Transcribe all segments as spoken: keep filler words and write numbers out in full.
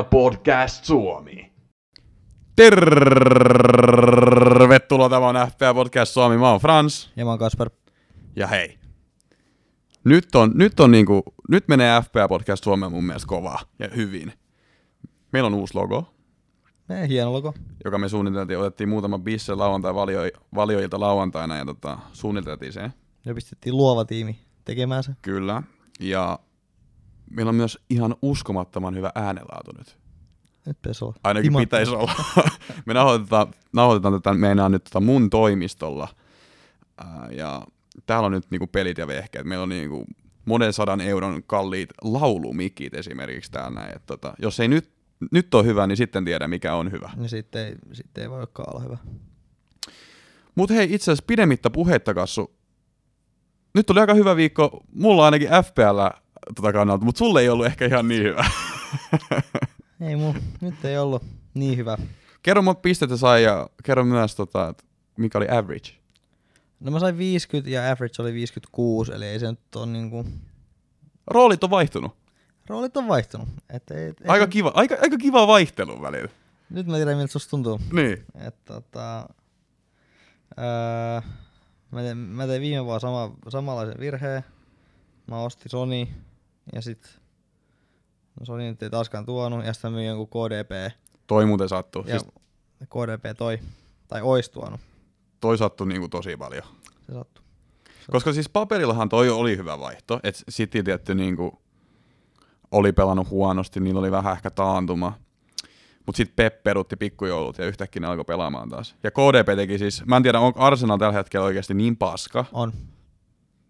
F P L Podcast Suomi. Tervetuloa, tämä on F P L Podcast Suomi. Mä oon Frans. Ja mä oon Kasper. Ja hei. Nyt on, nyt on niinku, nyt menee F P L Podcast Suomeen mun mielestä kovaa ja hyvin. Meillä on uusi logo. Eh, hieno logo. Joka me suunniteltiin, otettiin muutama bisse lauantai valioilta lauantaina ja tota, suunniteltiin se. Ja pistettiin luova tiimi tekemään se. Kyllä. Ja meillä on myös ihan uskomattoman hyvä äänenlaatu nyt. Nyt pitäisi olla. Ainakin Timantti. Pitäisi olla. Me nauhoitetaan, nauhoitetaan tätä meinaan nyt tota mun toimistolla. Ää, ja täällä on nyt niinku pelit ja vehkeet. Meillä on niinku monen sadan euron kalliit laulumikit esimerkiksi täällä. Et tota, jos ei nyt, nyt ole hyvä, niin sitten tiedä mikä on hyvä. Ja sitten ei, sitten ei voikaan olla hyvä. Mut hei, itse asiassa pidemmittä puheitta, Kassu. Nyt oli aika hyvä viikko. Mulla ainakin F P L tota kannalta, mutta sulle ei ollut ehkä ihan niin hyvä. Ei mun, nyt ei ollut niin hyvä. Kerro mun pistettä sai ja kerro myös, tota, mikä oli average. No mä sain viisikymmentä ja average oli viisikymmentäkuusi, eli ei se nyt ole niinku... Roolit on vaihtunut. Roolit on vaihtunut. Et ei, ei aika, se... kiva, aika, aika kiva vaihtelu välillä. Nyt mä tiedän, miltä susta tuntuu. Niin. Et, tota, öö, mä, tein, mä tein viime vaan sama, samanlaisen virheen. Mä ostin Sony ja sit... No Sony nyt ei taaskaan tuonut, ja sitten myin jonkun K D B. Toi muuten sattuu. Siis... K D B toi, tai ois tuonut. Toi sattui niinku tosi paljon. Se sattuu. Koska siis paperillahan toi oli hyvä vaihto, että City tietty niinku oli pelannut huonosti, niillä oli vähän ehkä taantuma. Mut sit Pep perutti pikkujoulut ja yhtäkkiä ne alkoi pelaamaan taas. Ja K D B teki siis, mä en tiedä onko Arsenal tällä hetkellä oikeesti niin paska. On.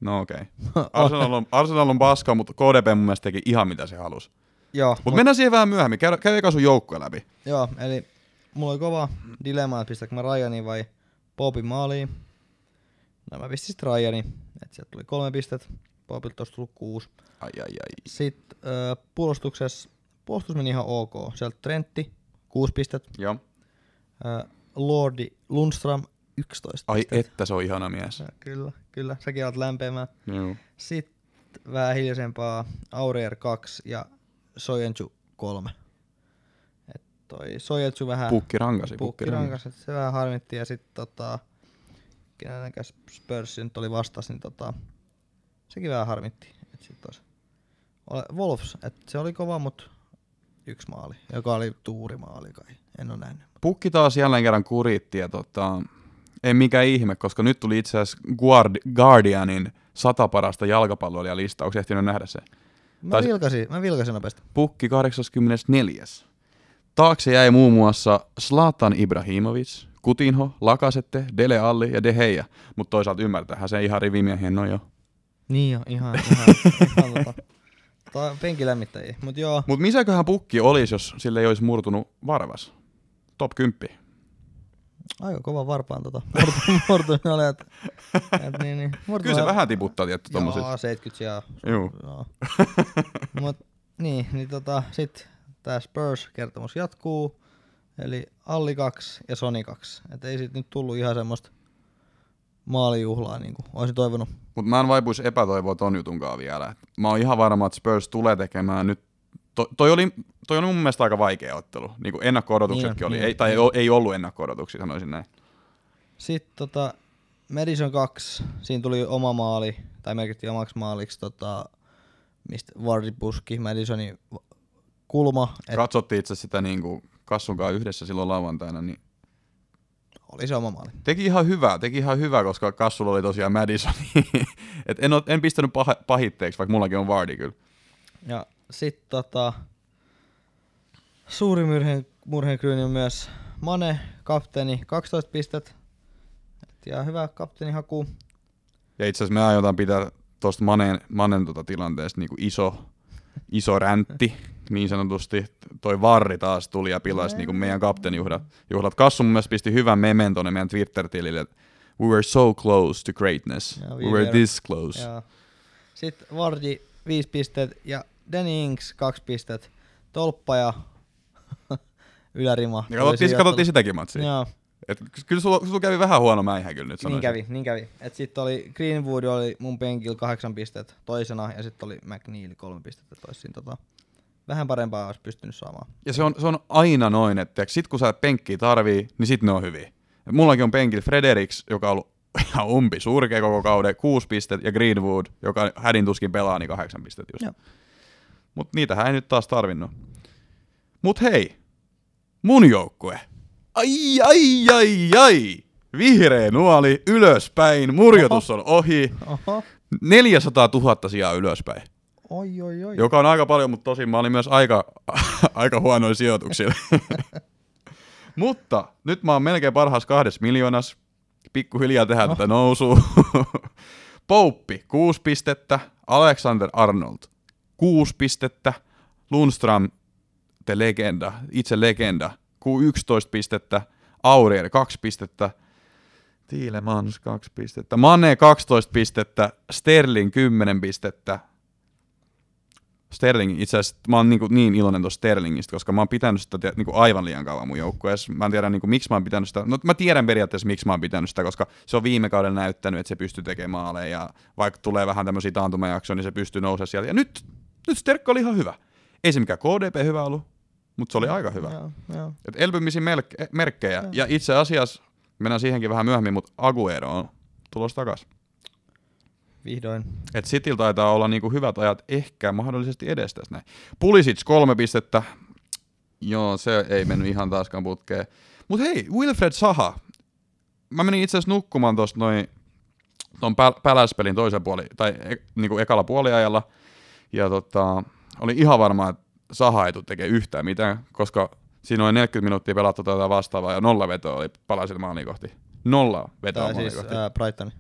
No okei. Okay. Arsenal on, Arsenal on paska, mutta K D B mun mielestä teki ihan mitä se halusi. Joo, mut, mut mennään siihen vähän myöhemmin. Käy, käy eka sun joukkoja läpi. Joo, eli mulla oli kova dilemma, että pistääkö mä Rajanin vai Popin maaliin. No mä pistin sit Rajanin, että sieltä tuli kolme pistet. Popilta tosta tuli kuusi. Ai ai ai. Sitten äh, puolustuksessa, puolustus meni ihan ok. Sieltä Trentti, kuusi pistet. Joo. Äh, Lordi Lundström, yksitoista pistet. Ai että se on ihana mies. Ja, kyllä, kyllä. Säkin alat lämpeämään. Joo. Sitten vähän hiljaisempaa. Aurier kaksi ja... Sojenju kolme. Et toi Sojenju vähän... Pukki rankasi. Pukki rankasi, että se vähän harmitti. Ja sit tota... Kenenäkäs Spursi nyt oli vastas, niin tota... Sekin vähän harmitti. Et sit tos... Ole, Wolves, et se oli kova, mut... Yksi maali, joka oli tuurimaali kai. En oo nähnyt. Pukki taas jälleen kerran kuritti ja tota... Ei mikään ihme, koska nyt tuli itse asiassa Guard- Guardianin sata parasta jalkapalloilijalista. Onks ehtinyt nähdä sen? Mä Taisi, vilkasin, mä vilkasin nopeasti. Pukki kahdeksankymmentäneljä. Taakse jäi muun muassa Zlatan Ibrahimovic, Coutinho, Lacazette, Dele Alli ja De Gea. Mutta toisaalta ymmärtäähän se ihan rivimiehen, no joo. Niin joo, ihan, ihan, ihan tota. Tää on penkilämmittäjiä, mut joo. Mut missäköhän Pukki olisi, jos sille ei olisi murtunut varvas? Top kymppi. Aika kova varpaan tota. Murtunut oli, että... Niin, niin. Kyllä se vähän tiputtaa tietty tommoset. Joo, seitsemänkymmentä ja... Juu. No. Mut, niin, niin tota, sit tää Spurs-kertomus jatkuu. Eli Alli kaksi ja Sony kaksi. Et ei sit nyt tullu ihan semmoista maalijuhlaa niinku oisin toivonut. Mut mä en vaipuis epätoivoa ton jutunkaan vielä. Mä oon ihan varma, että Spurs tulee tekemään nyt. To, toi, oli, toi oli mun mielestä aika vaikea ottelu. Niin kuin ennakko-odotuksetkin niin, oli. Niin, ei, tai niin. Ei ollut ennakko-odotuksia, sanoisin näin. Sitten tota, Maddison kaksi. Siinä tuli oma maali, tai merkittiin omaksi maaliksi, tota, mistä Vardy puski Maddisonin kulma. Et... Katsottiin itse sitä niin kuin Kassunkaan yhdessä silloin lauantaina. Niin... Oli se oma maali. Teki ihan hyvää, teki ihan hyvää, koska Kassulla oli tosiaan Maddison. Et en, ole, en pistänyt pah, pahitteeksi, vaikka mullakin on Vardy kyllä. Ja... Sitten tota, suuri murheen, murheenkryyni on myös Mane, kapteeni, kaksitoista pistet. Et ja hyvä kapteeni haku. Ja itse asiassa me aiotaan pitää tuosta Maneen, Maneen tota tilanteesta niinku iso, iso räntti, niin sanotusti. Toi Varri taas tuli ja pilasi niinku meidän kapteenijuhlat. Kassu mun mielestä pisti hyvän memen tuonne meidän Twitter-tilille. We were so close to greatness. We, we were this close. Ja. Sitten Vardi, viisi pistet ja... Danny Inks, kaksi pistet, tolppa ja ylärima. Ja katsottiin, katsottiin sitäkin matsia. Joo. Et kyllä sulla, sulla kävi vähän huono mäihä kyllä nyt sanoisin. Niin kävi, niin kävi. Et sit oli Greenwood oli mun penkillä kahdeksan pistet toisena ja sit oli McNeil kolme pistettä toisin tota vähän parempaa olisi pystynyt saamaan. Ja se on, se on aina noin, että sit kun sä penkkiä tarvii, niin sit ne on hyviä. Mullakin on penkillä Fredericks, joka on ollut ihan umpi surkea koko kauden, kuusi pistet, ja Greenwood, joka hädin tuskin pelaa, niin kahdeksan pistet just. Mutta niitähän ei nyt taas tarvinnut. Mut hei, mun joukkue. Ai, ai, ai, ai. Vihreä nuoli, ylöspäin, murjotus on ohi. Oho. neljäsataatuhatta sijaa ylöspäin. Oi, oi, oi. Joka on aika paljon, mutta tosin mä olin myös aika, aika huonoin sijoituksilla. Mutta nyt mä oon melkein parhaassa kahdessa miljoonassa. Pikkuhiljaa tehdään no. tätä nousua. Pouppi, kuusi pistettä. Alexander Arnold, kuusi pistettä. Lundström, te legenda, itse legenda, yksitoista pistettä. Aurier, kaksi pistettä. Tielemans, kaksi pistettä. Mane, kaksitoista pistettä. Sterling, kymmenen pistettä. Sterling, itse asiassa mä oon niin, niin iloinen tuosta Sterlingistä, koska mä oon pitänyt sitä niin aivan liian kauan mun joukkueessa. Mä en tiedä niin kuin, miksi mä oon pitänyt sitä, no mä tiedän periaatteessa miksi mä oon pitänyt sitä, koska se on viime kaudella näyttänyt, että se pystyy tekemään maaleja ja vaikka tulee vähän tämmöisiä taantumajaksoja, niin se pystyy nousemaan sieltä. Ja nyt, nyt Sterkka oli ihan hyvä. Ei se mikään K D B hyvä ollut, mutta se oli aika hyvä. Yeah, yeah. Et elpymisiä melk- merkkejä. Yeah. Ja itse asiassa, mennään siihenkin vähän myöhemmin, mutta Aguero on tulossa takaisin. Vihdoin. Et Cityllä taitaa olla niinku hyvät ajat ehkä mahdollisesti edes tässä näin. Pulisic kolme pistettä. Joo, se ei mennyt ihan taaskaan putkeen. Mut hei, Wilfred Zaha. Mä menin itse asiassa nukkumaan tosta noin ton pä- päläspelin toisen puoli, tai e- niinku ekalla puoliajalla. Ja tota, oli ihan varma, että Zaha ei tule tekemään yhtään mitään, koska siinä oli neljäkymmentä minuuttia pelattu tätä vastaavaa ja nolla vetoa oli palaisilla maaliin kohti. Nolla vetoa maaliin siis, kohti. Äh, Brightonin.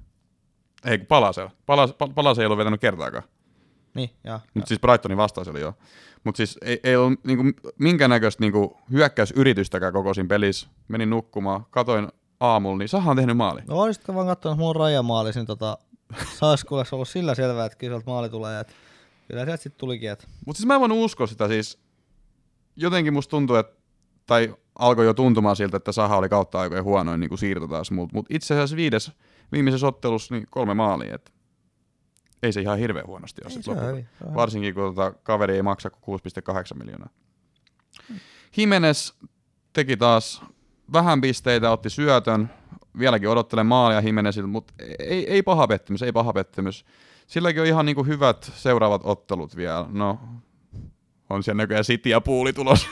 Ei, kun Palasella. Palas, Palas ei ollut vetänyt kertaakaan. Niin, joo. Mutta siis Brightonin vastaus oli joo. Mutta siis ei, ei ollut niinku, minkäännäköistä niinku, hyökkäysyritystäkään koko siinä pelissä. Menin nukkumaan, katoin aamulla, niin Zaha on tehnyt maali. No olisitko vaan katsonut, että mulla on rajamaali, niin tota, saisi kuule ollut sillä selvää, että kyllä maali tulee. Et, kyllä sieltä sitten tulikin. Et. Mut siis mä en voinut uskoa sitä siis. Jotenkin musta tuntuu, että, tai alkoi jo tuntumaan siltä, että Zaha oli kautta aikojen huonoin niin siirto taas. Mutta mut itse asiassa viides... Viimeisessä ottelussa niin kolme maalia, että ei se ihan hirveän huonosti ole sitten lopulta. Varsinkin kun tota, kaveri ei maksa kuin kuusi pilkku kahdeksan miljoonaa. Hmm. Jiménez teki taas vähän pisteitä, otti syötön, vieläkin odottelen maalia Jiméneziltä, mutta ei, ei paha pettymys, ei paha pettymys. Silläkin on ihan niin kuin hyvät seuraavat ottelut vielä. No, on siellä näköjään City ja Pooli tulos.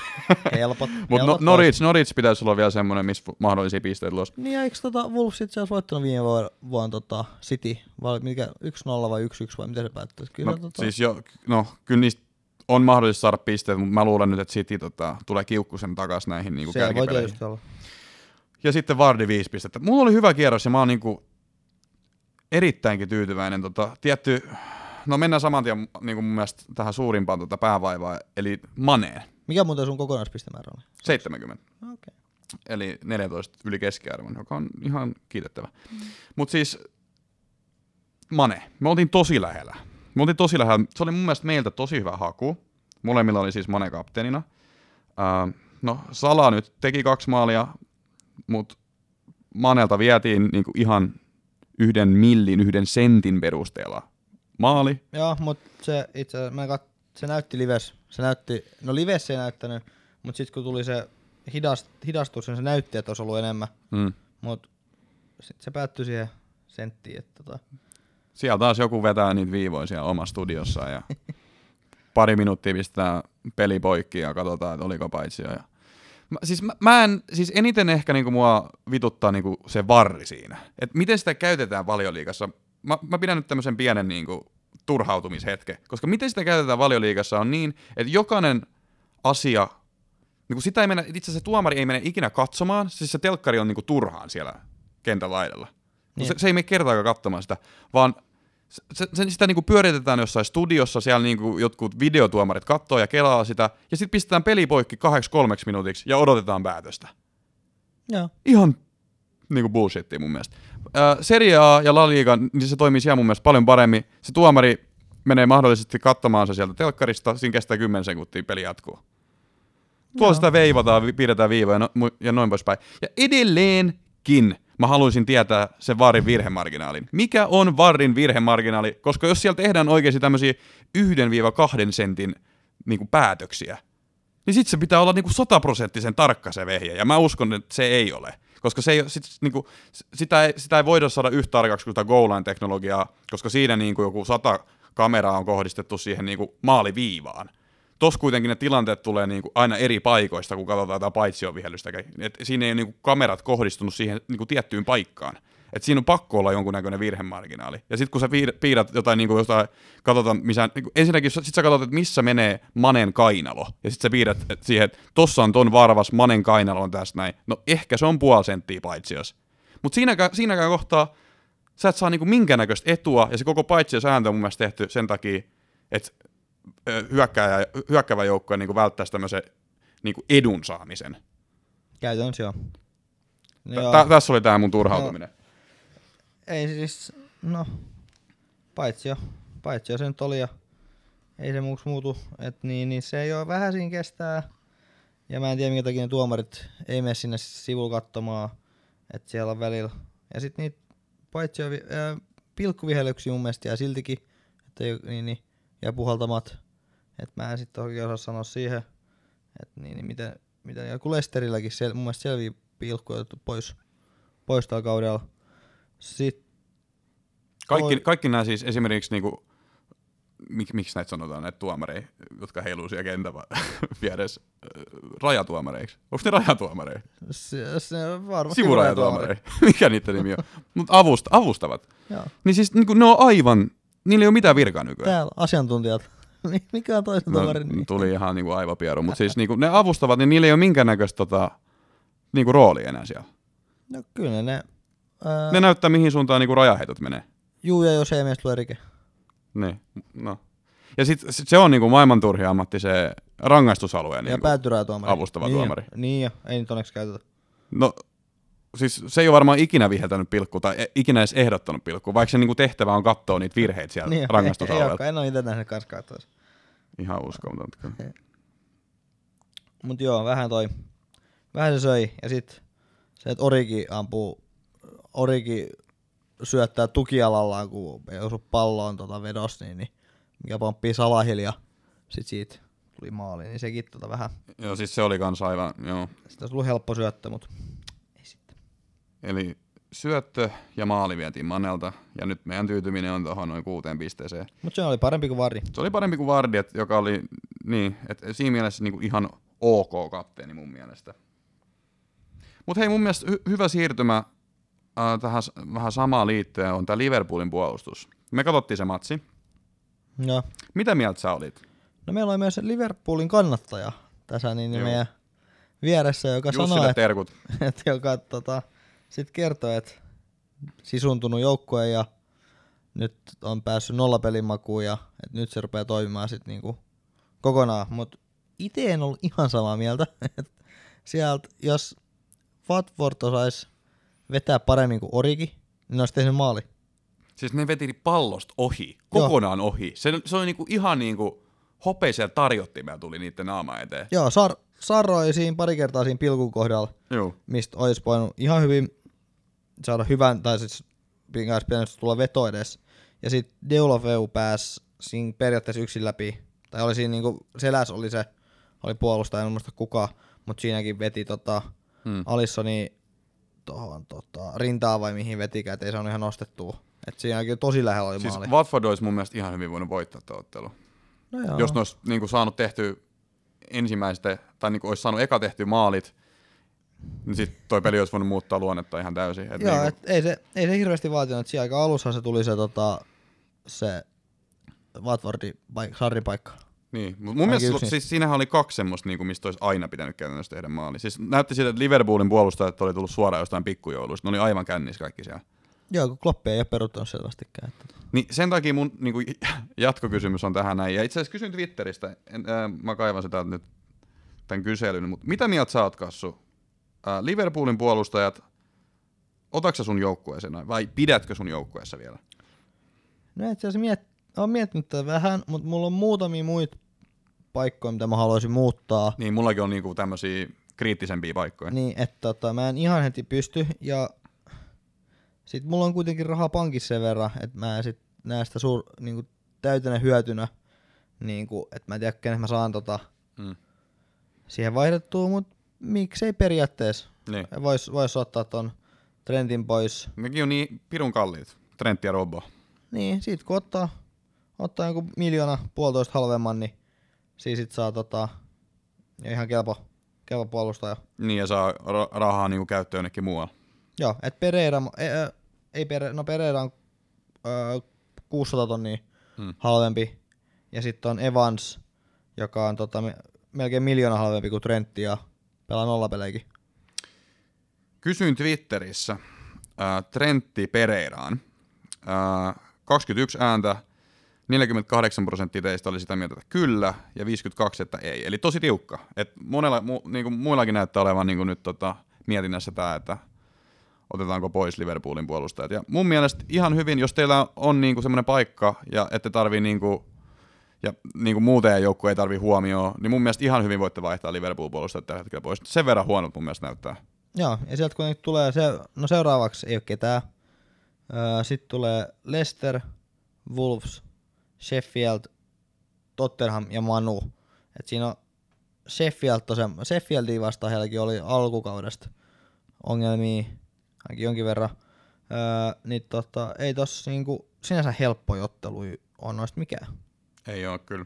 Helpot. Mutta no, Norwich, Norwich pitäisi olla vielä semmoinen, missä mahdollisia pisteitä tulos. Niin ja eikö tota Wolves itse asiassa voittanut viime vuonna tota City? Vai mikä, yksi nolla vai yksi yksi vai miten se päättäisi? Kyllä, no, tota... siis jo, no, kyllä niistä on mahdollista saada pisteitä, mutta mä luulen nyt, että City tota, tulee kiukkusen takaisin näihin niinku kärkipeleihin. Ja sitten Vardy viisi pistettä. Mulla oli hyvä kierros ja mä oon niinku erittäinkin tyytyväinen. Tota, tietty... No mennään saman tien niin mun mielestä tähän suurimpaan tuota päävaivaan, eli Maneen. Mikä muuten sun kokonaispistemäärä oli? seitsemänkymmentä. Okei. Okay. Eli neljätoista yli keskiarvon, joka on ihan kiitettävä. Mm. Mut siis Mane, me oltiin tosi lähellä. Me oltiin tosi lähellä. Se oli mun mielestä meiltä tosi hyvä haku. Molemmilla oli siis Mane kapteenina. Uh, no Sala nyt teki kaksi maalia, mut Manelta vietiin niinku ihan yhden millin, yhden sentin perusteella. Maali. Joo, mutta se itse asiassa, se näytti lives, se näytti, no lives se ei näyttänyt, mutta sitten kun tuli se hidast, hidastus, niin se näytti, että olisi ollut enemmän, mm. mutta sitten se päättyi siihen senttiin. Että tota. Siellä taas joku vetää niitä viivoja siellä omassa studiossaan ja pari minuuttia pistää peli poikki ja katsotaan, että oliko paitsia. Ja... Mä, siis, mä, mä en, siis eniten ehkä niinku mua vituttaa niinku se varri siinä, että miten sitä käytetään Valioliigassa. Mä, mä pidän nyt tämmöisen pienen niin kuin, turhautumishetken, koska miten sitä käytetään Valioliigassa on niin, että jokainen asia, niin kuin sitä ei mennä, itse asiassa tuomari ei mene ikinä katsomaan, siis se telkkari on niin kuin, turhaan siellä kentän laidalla. Se, se ei mene kertaakaan katsomaan sitä, vaan se, se, sitä niin kuin, pyöritetään jossain studiossa, siellä niin kuin, jotkut videotuomarit katsoo ja kelaa sitä, ja sitten pistetään peli poikki kahdeksi kolmeksi minuutiksi ja odotetaan päätöstä. Joo. Ihan niinku bullshittia mun mielestä. Serie A ja La Liga, niin se toimii siellä mun mielestä paljon paremmin. Se tuomari menee mahdollisesti katsomaan se sieltä telkkarista, siinä kestää kymmenen sekuntia, peli jatkuu. Tuolla sitä veivataan, pidetään viivoja ja, no, ja noin poispäin. Ja edelleenkin mä haluaisin tietää sen VARin virhemarginaalin. Mikä on VARin virhemarginaali? Koska jos siellä tehdään oikeasti tämmöisiä yhden kahden sentin niinku päätöksiä, niin sitten se pitää olla niinku sataprosenttisen tarkka se vehje, ja mä uskon, että se ei ole. Koska se ei, sit, niinku, sitä, ei, sitä ei voida saada yhtä tarkaksi kuin sitä goal-line-teknologiaa, koska siinä niinku joku sata kameraa on kohdistettu siihen niinku maaliviivaan. Tuossa kuitenkin ne tilanteet tulee niinku aina eri paikoista, kun katsotaan tätä paitsiovihellystä. Et siinä ei ole niinku kamerat kohdistunut siihen niinku tiettyyn paikkaan. Et siinä on pakko olla jonkunnäköinen virhemarginaali. Ja sitten kun sä piirrät jotain, niinku, jostain, katsotaan, missä, niinku, ensinnäkin sit sä katsot, että missä menee Manen kainalo. Ja sitten sä piirrät et siihen, että tossa on ton varvas, Manen kainalo on tässä näin. No ehkä se on puoli senttiä paitsios. Mutta siinäkään, siinäkään kohtaa sä et saa niinku minkäännäköistä etua, ja se koko paitsiosääntö on mun mielestä tehty sen takia, että hyökkäävä joukko niinku välttäisi tämmöisen niinku edun saamisen. Käytännössä joo. Tässä oli tää mun turhautuminen. Ei siis, no, paitsi jo, paitsi jo se nyt oli ja ei se muuksi muutu, että niin, niin se ei ole vähän siinä kestää. Ja mä en tiedä minkä takia ne tuomarit ei mene sinne sivulla katsomaan, että siellä on välillä. Ja sit niitä paitsi jo pilkkuvihelyksiä mun mielestä jää siltikin, että niin, niin, jää puhaltamat. Että mä en sit oikein osaa sanoa siihen, että niin, niin miten, miten, ja kun Leicesterilläkin sel, mun mielestä selviä pilkkuja pois, pois tällä kaudella. Sit kaikki, toi... kaikki nämä siis esimerkiksi, niinku, mik, miksi näitä sanotaan näitä tuomareja, jotka heiluu siellä kentällä vieressä, rajatuomareiksi? Onko ne rajatuomareja? Se, se varmasti sivurajatuomareja. Mikä niiden nimi on? Mutta avust, avustavat. Joo. Niin siis niinku, ne on aivan, niillä ei ole mitään virkaa nykyään. Täällä asiantuntijat. Mikä on toisen no, tuomarin nimi? Tuli ihan niinku aivopieru, mutta siis niinku, ne avustavat, niin niillä ei ole minkäännäköistä tota, niinku, roolia enää siellä. No kyllä ne... Ne näyttää, mihin suuntaan niinku rajaheitot menee. Juu, ja jos ei mielestä tulee rike. Niin, no. Ja sit, sit se on niinku maailman turhi ammatti se rangaistusalueen ja niinku avustava niin tuomari. Jo. Niin jo, ei nyt onneksi käytetä. No, siis se ei ole varmaan ikinä viheltänyt pilkkua tai ikinä edes ehdottanut pilkkua, vaikka se niinku tehtävä on katsoa niitä virheitä siellä niin rangaistusalueella. Ei, ei en ole itse nähnyt kanssa katsoessa. Ihan uskomatonta kyllä. Mut joo, vähän toi, vähän se söi, ja sit se, että Origi ampuu Origi syöttää tukialallaan, kun ei osu palloon tota vedossa, niin, niin mikä pomppii Salahilja. Sitten siitä tuli maali, niin sekin tota vähän. Joo, siis se oli kans aivan, joo. Sitten olisi ollut helppo syöttö, mutta ei sitten. Eli syöttö ja maali vietiin Manelta, ja nyt meidän tyytyminen on tuohon noin kuuteen pisteeseen. Mutta se oli parempi kuin Vardy. Se oli parempi kuin Vardy, et, joka oli niin, että siinä mielessä niinku ihan ok kapteeni mun mielestä. Mutta hei, mun mielestä hy- hyvä siirtymä tähän vähän samaan liittyen on tämä Liverpoolin puolustus. Me katsottiin se matsi. Joo. Mitä mieltä sä olit? No meillä oli myös Liverpoolin kannattaja tässä niin meidän vieressä, joka sanoi, että, että joka tota, sit kertoi, että sisuntunut joukkue ja nyt on päässyt nollapelin makuun ja että nyt se rupeaa toimimaan sit niinku kokonaan. Mut itse en ollut ihan samaa mieltä. Sieltä, jos Watford osaisi vetää paremmin kuin Origi, niin ne olisi tehnyt maali. Siis ne veti pallosta ohi, kokonaan Joo. ohi. Se, se oli niinku ihan niinku hopeisella tarjottimella tuli niiden naama eteen. Joo, sar, sarroi siinä pari kertaa siinä pilkun kohdalla, Joo. mistä olisi voinut ihan hyvin saada hyvän, tai siis pitäisi tulla veto edes. Ja sitten Deulofeu pääsi siinä periaatteessa yksin läpi. Tai oli siinä niinku, seläs oli se, oli puolustaja, en muista kukaan, mutta siinäkin veti tota hmm. Alissoni tuohon tota, rintaan vai mihin vetikään, ettei saanut ihan nostettua. Et siinä kyllä tosi lähellä oli siis maali. Siis Watford olisi mun mielestä ihan hyvin voinut voittaa tämän ottelun. No jos ne olisi niinku saanut tehtyä ensimmäistä, tai niinku olisi saanut eka tehtyä maalit, niin sitten toi peli olisi voinut muuttaa luonnetta ihan täysin. Et joo, niinku... et ei, se, ei se hirveästi vaatinut. Siinä aika alussa se tuli se, tota, se Watfordin paik- sarrin paikka. Niin, mun mielestä siis siinähän oli kaksi semmoista, niinku, mistä olisi aina pitänyt käytännössä tehdä maali. Siis näytti siltä, että Liverpoolin puolustajat oli tullut suoraan jostain pikkujouluista. Ne oli aivan kännissä kaikki siellä. Joo, kun Kloppi ei ole peruuttanut selvästikään. Että... Niin sen takia mun niinku, jatkokysymys on tähän näin. Ja itse asiassa kysyin Twitteristä, en, ää, mä kaivan sitä nyt tämän kyselyn, mutta mitä mieltä sä oot, Kassu? Ää, Liverpoolin puolustajat, otaksa sun joukkueeseen vai pidätkö sun joukkueessa vielä? No itse asiassa miet... Olen miettinyt tätä vähän, mutta mulla on muutamia muita paikkoja, mitä mä haluaisin muuttaa. Niin, mullakin on niinku tämmöisiä kriittisempiä paikkoja. Niin, että tota, mä en ihan heti pysty. Ja sit mulla on kuitenkin rahaa pankissa sen verran, että mä en sit näe sitä suur, niinku, täytänä hyötynä niinku, että mä en tiedä, kenen mä saan tota mm. siihen vaihdettua, mutta miksei periaatteessa. Niin. Vois, vois ottaa ton Trentin pois. Nekin on niin pirun kalliit, Trentti ja Robbo. Niin, sit kun ottaa, ottaa joku miljoona puolitoista halvemman, niin siis sit saa tota, ihan kelpo, kelpo puolustaja. Niin, ja saa rahaa niinku käyttöön jonnekin muualla. Joo, et Pereira, ei, ei Pereira, no Pereira on ö, kuusisataa tonnia hmm. halvempi, ja sitten on Evans, joka on tota, melkein miljoona halvempi kuin Trentti ja pelaa nollapelejäkin. Kysyin Twitterissä äh, Trentti Pereiraan. Äh, kaksikymmentäyksi ääntä, neljäkymmentäkahdeksan prosenttia teistä oli sitä mieltä, että kyllä, ja viisikymmentäkaksi, että ei. Eli tosi tiukka. Et monella, mu, niinku, muillakin näyttää olevan niinku nyt tota, mietinnässä tämä, että otetaanko pois Liverpoolin puolustajat. Ja mun mielestä ihan hyvin, jos teillä on niinku semmoinen paikka, ja ette tarvii niinku, ja niinku muuten joukkue ei tarvii huomioon, niin mun mielestä ihan hyvin voitte vaihtaa Liverpoolin puolustajat tällä hetkellä pois. Sen verran huonot mun mielestä näyttää. Joo, ja sieltä kun tulee, se, no seuraavaksi ei ole ketään. Sitten tulee Leicester, Wolves, Sheffield, Tottenham ja Manu. Et siinä on Sheffield tosiaan, Sheffieldia vastaan heilläkin oli alkukaudesta ongelmia, ainakin jonkin verran. Öö, niin tota, ei tossa niinku sinänsä helppoja otteluja on noista mikään. Ei oo kyllä.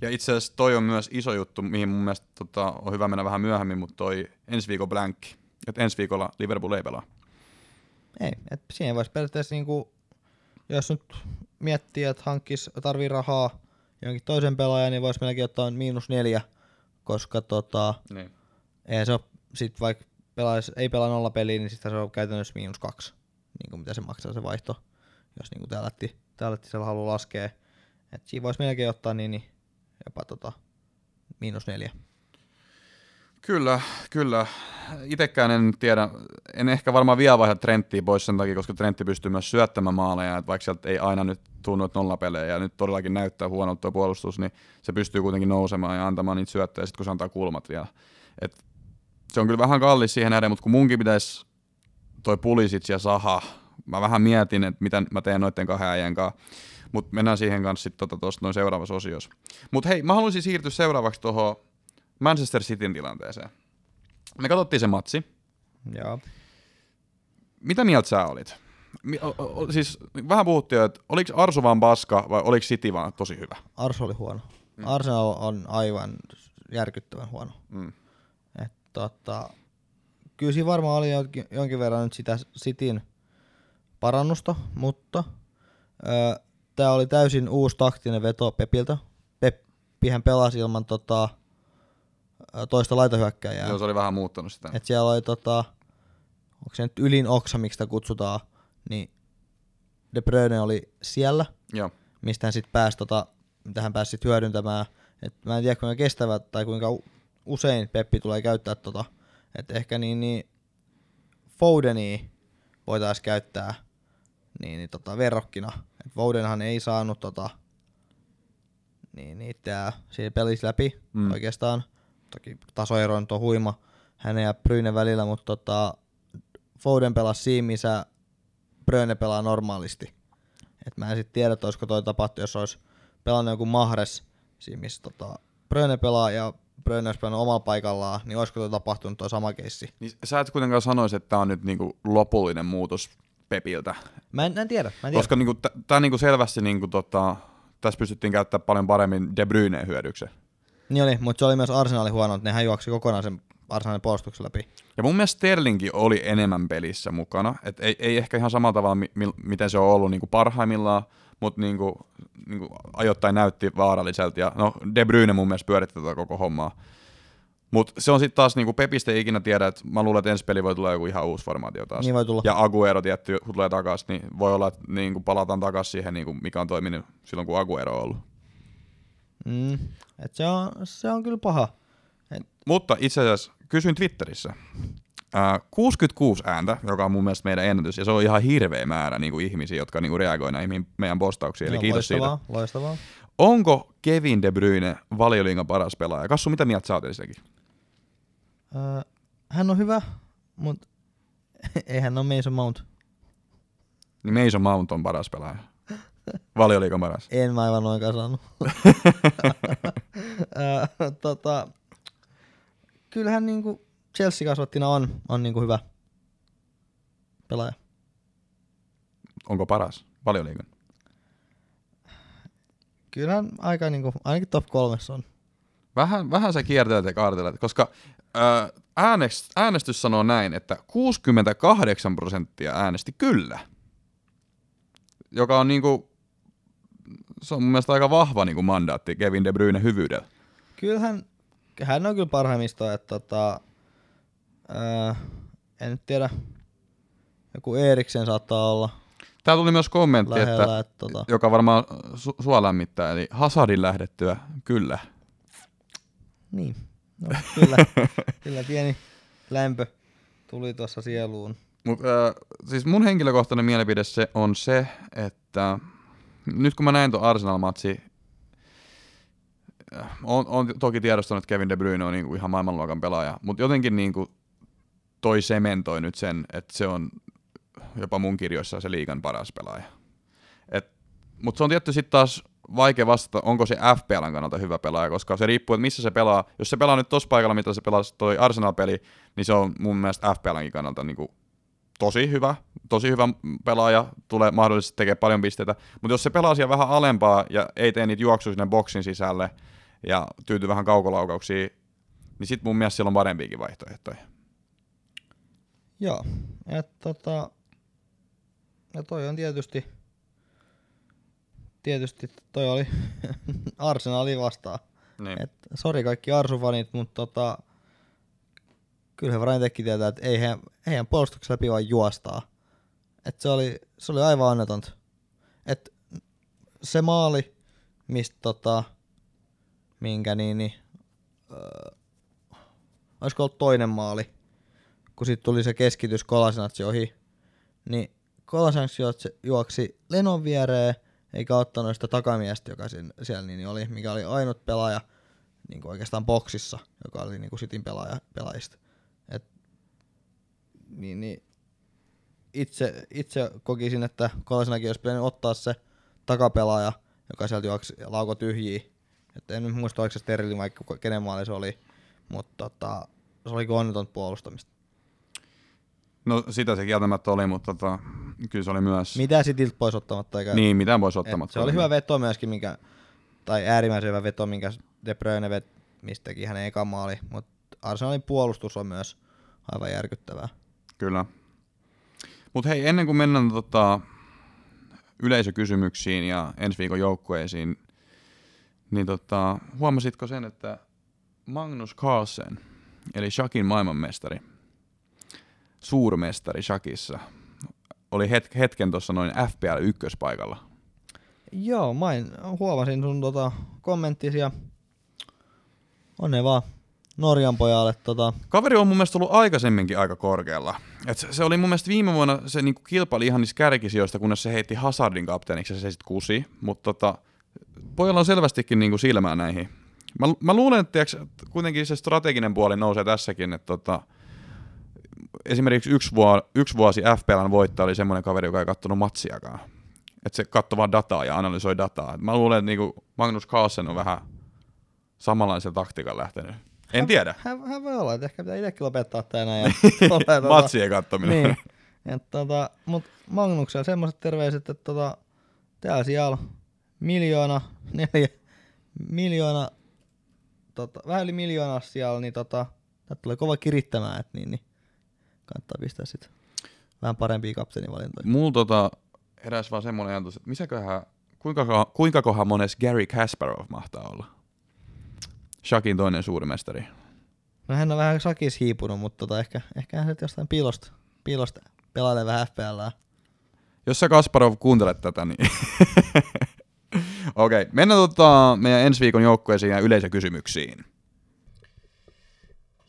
Ja itse asiassa toi on myös iso juttu, mihin mun mielestä tota, on hyvä mennä vähän myöhemmin, mutta toi ensi viikon blankki. Että ensi viikolla Liverpool ei pelaa. Ei, et siinä voisi periaatteessa niinku, jos nyt miettii, että hankkis tarvii rahaa jonkin toisen pelaajan, niin vois melkein ottaa miinus neljä, koska tota, niin. Ei se oo sit vaikka pelaisi, ei pelaa nolla peliä, niin sitten se on käytännössä miinus kaksi, niin kuin mitä se maksaa se vaihto, jos niin kuin täällä lähti, täällä lähti siellä haluaa laskea. Et siinä voisi melkein ottaa niin, niin jopa tota, miinus neljä. Kyllä, kyllä. Itekään en tiedä, en ehkä varmaan vielä vaihda Trenttiä pois sen takia, koska Trentti pystyy myös syöttämään maaleja, että vaikka sieltä ei aina nyt tunnu nollapelejä ja nyt todellakin näyttää huonolta tuo puolustus, niin se pystyy kuitenkin nousemaan ja antamaan niitä syöttöjä, sitten kun se antaa kulmat vielä. Et se on kyllä vähän kallis siihen nähden, mutta kun munkin pitäisi toi Pulisic ja Zaha, mä vähän mietin, että mitä mä teen noiden kahden äijän kanssa, mutta mennään siihen kanssa sitten tuosta tota, noin seuraavassa osiossa. Mutta hei, mä haluaisin siirtyä seuraavaksi tuohon Manchester Cityn tilanteeseen. Me katsottiin se matsi. Joo. Mitä mieltä sä olit? O- o- siis vähän puhuttiin jo, että oliko Arsu vaan paska vai oliko City vaan tosi hyvä? Arsu oli huono. Mm. Arsenal on aivan järkyttävän huono. Mm. Totta, kyllä siinä varmaan oli jonkin, jonkin verran nyt sitä Cityn parannusta, mutta öö, tämä oli täysin uusi taktinen veto Pepiltä. Peppihän pelasi ilman tota, toista laitahyökkääjää. Joo, se oli vähän muuttanut sitä. Et siellä oli, tota, onko se nyt ylin oksa, miksi sitä kutsutaan, niin De Bruyne oli siellä, joo. Mistä hän sitten pääsi, tota, mitä hän pääsi sit hyödyntämään. Et mä en tiedä, kuinka kestävä tai kuinka usein Peppi tulee käyttää tota, että ehkä niin, niin Fodenia voitaisiin käyttää niin, niin tota verrokkina. Et Fodenhan ei saanut tota, niin, niin tää siinä pelissä läpi mm. oikeastaan. Toki tasoero on tuo huima hänen ja Brynen välillä, mutta tota, Foden pelasi siinä, missä Bryne pelaa normaalisti. Et mä en sit tiedä, että olisiko toi tapahtunut, jos olisi pelannut joku Mahrez siinä, missä tota, Bryne pelaa ja Bryne olisi pelannut omalla paikallaan, niin olisiko toi tapahtunut tuo sama keissi? Niin sä et kuitenkaan sanoisi, että tämä on nyt niinku lopullinen muutos Pepiltä. Mä en, en tiedä. Mä en Koska tiedä. Niinku, tää niinku selvästi niinku tota, tässä pystyttiin käyttämään paljon paremmin De Bruynen hyödykseen. Niin oli, mutta se oli myös Arsenalin huono, että nehän juoksi kokonaan sen Arsenalin puolustuksen läpi. Ja mun mielestä Sterlingkin oli enemmän pelissä mukana. Et ei, ei ehkä ihan samalla tavalla, mi- mi- miten se on ollut niinku parhaimmillaan, mutta niinku, niinku ajoittain näytti vaaralliselta, ja no De Bruyne mun mielestä pyöritti tätä koko hommaa. Mutta se on sitten taas, niinku Pepistä ei ikinä tiedä, että mä luulen, että ensi peli voi tulla joku ihan uusi formaatio taas. Niin voi tulla. Ja Aguero tietty, kun tulee takaisin, niin voi olla, että niinku palataan takaisin siihen, niinku, mikä on toiminut silloin, kun Aguero on ollut. Mm, et se on, se on kyllä paha. Et... Mutta itse asiassa kysyin Twitterissä. Äh, kuusikymmentäkuusi ääntä, joka on mun mielestä meidän ennätys, ja se on ihan hirveä määrä niinku ihmisiä, jotka niinku reagoi näihin meidän postauksiin, eli no, kiitos loistavaa, siitä. Loistavaa. Onko Kevin De Bruyne Valioliigan paras pelaaja? Kassu, mitä mieltä sä oot sitäkin? Öö, hän on hyvä, mutta eihän hän ole Mason Mount. Niin Mason Mount on paras pelaaja. Valioliigan paras. En mä aivan noinkaan sanonut. tota, kyllähän niinku Chelsea kasvattina on, on niinku hyvä pelaaja. Onko paras Valioliigan? Kyllähän aika niinku, ainakin top kolmessa on. Vähän, vähän sä kiertelet ja kaartelet, koska äänestys, äänestys sanoo näin, että kuusikymmentäkahdeksan prosenttia äänesti kyllä, joka on niinku, se on mun mielestä aika vahva niinku mandaatti Kevin De Bruyne hyvyydellä. Kyllähän hän on kyllä parhaimmista, että tota, ää, en nyt tiedä, joku Eriksen saattaa olla. Täällä tuli myös kommentti, lähellä, että, että, tota... joka varmaan su- sua lämmittää, eli Hazardin lähdettyä kyllä. Niin, no, kyllä, kyllä pieni lämpö tuli tuossa sieluun. Mut, äh, siis mun henkilökohtainen mielipide se on se, että nyt kun mä näin tuon Arsenal-matsi, on, on toki tiedostanut, että Kevin De Bruyne on niinku ihan maailmanluokan pelaaja, mutta jotenkin niinku toi sementoi nyt sen, että se on jopa mun kirjoissa se liigan paras pelaaja. Mutta se on tietty sitten taas vaikea vastata, onko se F P L:n kannalta hyvä pelaaja, koska se riippuu, että missä se pelaa. Jos se pelaa nyt tossa paikalla, mitä se pelasi toi Arsenal-peli, niin se on mun mielestä F P L:nkin kannalta niinku tosi hyvä, tosi hyvä pelaaja, tulee mahdollisesti tekemään paljon pisteitä, mutta jos se pelaa siellä vähän alempaa ja ei tee niitä juoksuja sinne boksin sisälle ja tyytyy vähän kaukolaukauksiin, niin sit mun mielestä siellä on parempiakin vaihtoehtoja. Joo, että tota, ja toi on tietysti, tietysti toi oli Arsenali vastaan. Niin. Et, sori kaikki Arsu-fanit, mutta tota, kyllähän Bryne teki tietää, että ei heidän, heidän puolustuksen läpi vaan juostaa. Et se oli, se oli aivan annetonta. Et se maali, mistä tota, minkä niin, niin öö, olisiko ollut toinen maali, kun sitten tuli se keskitys Kolasinac ohi, niin Kolasinac juoksi Lenon viereen, eikä ottanut sitä takamiestä, joka siinä, siellä niin oli, mikä oli ainut pelaaja niin kuin oikeastaan boksissa, joka oli niin kuin Cityn pelaaja, pelaajista. Et, niin, niin, itse, itse kokisin, että Kolasinac olisi pitänyt ottaa se takapelaaja, joka sieltä juoksi lauko tyhjiä. Et en muista oikeastaan Sterling, vaikka kenen maali se oli, mutta tota, se oli onnetonta puolustamista. No sitä se kieltämättä oli, mutta tota, kyllä se oli myös... Mitään Cityltä pois ottamatta. Eikä... Niin, mitään pois ottamatta. Et se oli hyvä veto myöskin, minkä, tai äärimmäisen hyvä veto, minkä De Bruyne vet, mistäkin hänen eka maali, mutta Arsenalin puolustus on myös aivan järkyttävää. Kyllä. Mutta hei, ennen kuin mennään tota, yleisökysymyksiin ja ensi viikon joukkueisiin, niin tota, huomasitko sen, että Magnus Carlsen, eli Shakin maailmanmestari, suurmestari Shakissa, oli het- hetken tuossa noin F P L ykköspaikalla. Joo, mä huomasin sun tota, kommenttisia. Onne vaan Norjan pojalle. Tota. Kaveri on mun mielestä ollut aikaisemminkin aika korkealla. Et se, se oli mun mielestä viime vuonna, se niinku kilpaili ihan niissä kärkisijoista, kunnes se heitti Hazardin kapteeniksi ja se sitten kusi. Mutta tota, pojalla on selvästikin niinku silmää näihin. Mä, mä luulen, että tiiäks, kuitenkin se strateginen puoli nousee tässäkin, että tota, esimerkiksi yksi vuosi, yksi vuosi F P L:n voittaja oli semmoinen kaveri, joka ei kattonut matsiakaan. Että se katsoi vaan dataa ja analysoi dataa. Et mä luulen, että niinku Magnus Carlsen on vähän samanlaisen taktiikan lähtenyt. En tiedä. Hän, hän voi olla, että ehkä pitää itsekin lopettaa tänään. Ja tuota, matsien kattominen. Niin. Et, tota, mut Magnuksella semmoiset terveiset, että tota, täällä siellä miljoona, neljä, miljoona, tota, vähän yli miljoonaa siellä, niin tota, täältä tulee kova kirittämään, että niin, niin. Kannattaa pistää sit vähän parempia kapteenivalintoja. Mulla tota, heräsi vaan semmoinen ajatus, että misäköhän, kuinka, kuinka kohan mones Gary Kasparov mahtaa olla? Shakin toinen suurmestari. No hän on vähän Shakis hiipunut, mutta tota, ehkä, ehkä hän sitten jostain piilosta, piilosta pelailee vähän F P L:ää. Jos sä Kasparov kuuntelet tätä, niin... Okei, okay, mennään tota meidän ensi viikon joukkueisiin ja yleisökysymyksiin.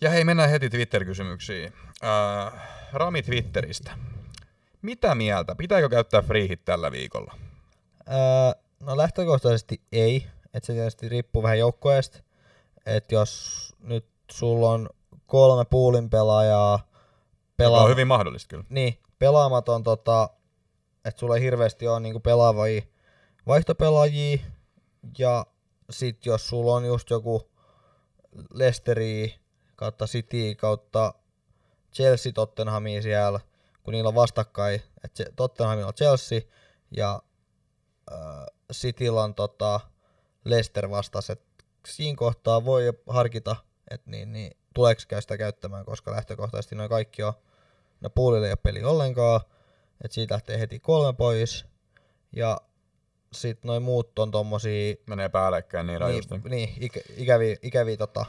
Ja hei, mennään heti Twitter-kysymyksiin. Äh, Rami Twitteristä. Mitä mieltä? Pitääkö käyttää free hit tällä viikolla? Äh, no lähtökohtaisesti ei. Et se tietysti riippuu vähän joukkueesta. Et jos nyt sulla on kolme poolin pelaajaa... Pela- Joka on hyvin mahdollista kyllä. Niin, pelaamaton, tota, että sulla ei hirveästi ole niinku pelaavia vaihtopelaajia, ja sit jos sulla on just joku Leicesteri kautta City kautta Chelsea Tottenhamia siellä, kun niillä on vastakkain, että Tottenhamilla on Chelsea ja äh, Cityllä on tota Leicester vastas, että siinä kohtaa voi harkita, että niin, niin, tuleeko käy sitä käyttämään, koska lähtökohtaisesti noin kaikki on, no puolille ei ole peli ollenkaan, että siitä lähtee heti kolme pois, ja sit noin muut on tommosia... Menee päällekkäin niin rajusti. Niin, niin ikä, ikäviä, ikäviä tota,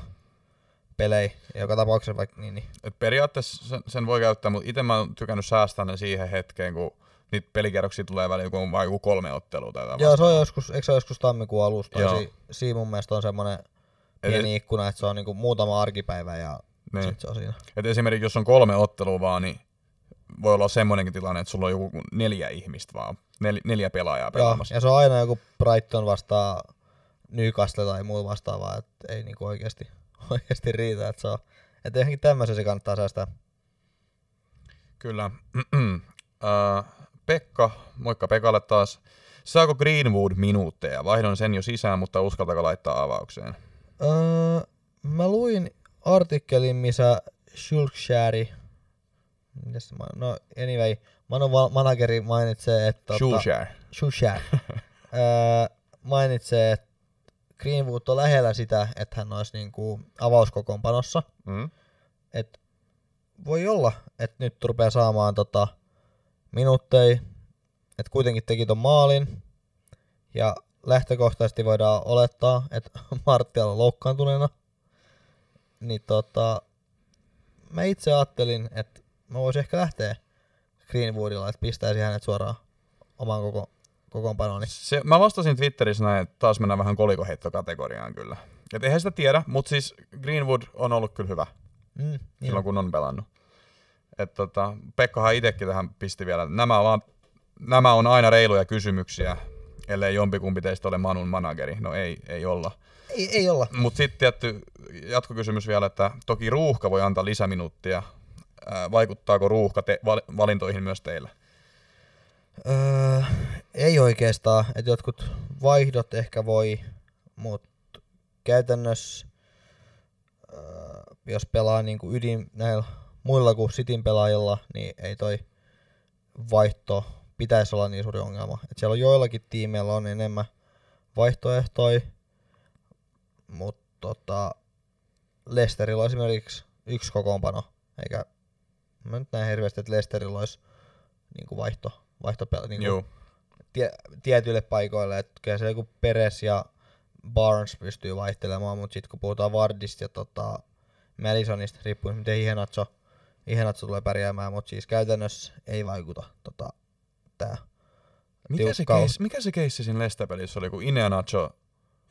pelejä, joka tapauksessa vaikka niin. niin. Et periaatteessa sen, sen voi käyttää, mutta ite mä oon tykännyt säästää ne siihen hetkeen, kun niitä pelikierroksia tulee väliin, kun on vain joku kolme ottelua. Tai joo, se on joskus, eikö se ole joskus tammikuun alusta? Si, siinä mun mielestä on semmonen pieni et, ikkuna, että se on niinku muutama arkipäivä ja niin. Sit se on siinä. Et esimerkiksi jos on kolme ottelua vaan, niin voi olla semmoinenkin tilanne, että sulla on joku neljä ihmistä vaan, nel, neljä pelaajaa pelaamassa. Joo, ja se on aina joku Brighton vastaa Newcastle tai muu vastaavaa, että ei niinku oikeesti, oikeesti riitä. Että se on, et johonkin tämmöisen se kannattaa säästää. Kyllä. äh, Pekka, moikka Pekalle taas. Saako Greenwood minuutteja? Vaihdon sen jo sisään, mutta uskaltako laittaa avaukseen? Öö, mä luin artikkelin, missä Shulkshari, no anyway, Manon manageri mainitsee, että Shulkshari öö, mainitsee, että Greenwood on lähellä sitä, että hän olisi niinku avauskokoonpanossa. Mm. Et voi olla, että nyt rupeaa saamaan tota minuutteja, että kuitenkin teki ton maalin, ja lähtökohtaisesti voidaan olettaa, että Martial on loukkaantuneena, niin tota, mä itse ajattelin, että mä voisin ehkä lähteä Greenwoodilla, että pistäisi hänet suoraan omaan koko, kokoonpanooni. Se, mä vastasin Twitterissä näin, että taas mennään vähän kolikoheittokategoriaan kyllä. Et eihän sitä tiedä, mutta siis Greenwood on ollut kyllä hyvä mm, silloin joo. kun on pelannut. Et tota, Pekkahan itsekin tähän pisti vielä, että nämä, vaan, nämä on aina reiluja kysymyksiä. Ellei jompikumpi teistä ole Manun manageri. No ei, ei olla. Ei, ei olla. Mutta sitten tietty jatkokysymys vielä, että toki ruuhka voi antaa lisäminuuttia. Ää, vaikuttaako ruuhka te- val- valintoihin myös teillä? Öö, ei oikeastaan. Et jotkut vaihdot ehkä voi, mutta käytännössä öö, jos pelaa niinku ydin näillä muilla kuin Cityn pelaajilla, niin ei toi vaihto pitäisi olla niin suuri ongelma. Et siellä on joillakin tiimeillä on enemmän vaihtoehtoja, mutta tota, Leicesterillä on esimerkiksi yksi kokoonpano, eikä mä nyt näen hirveästi, että Leicesterillä olisi niinku vaihto, vaihtopel, niinku tie, tietyille paikoille. Et kyllä se joku Perez ja Barnes pystyy vaihtelemaan, mutta sitten kun puhutaan Vardista ja tota, Maddisonista, riippuu miten Ihenatso, Ihenatso tulee pärjäämään, mutta siis käytännössä ei vaikuta tota, Mikä se, keissi, mikä se keissi siinä Leicester-pelissä oli, kun Iheanacho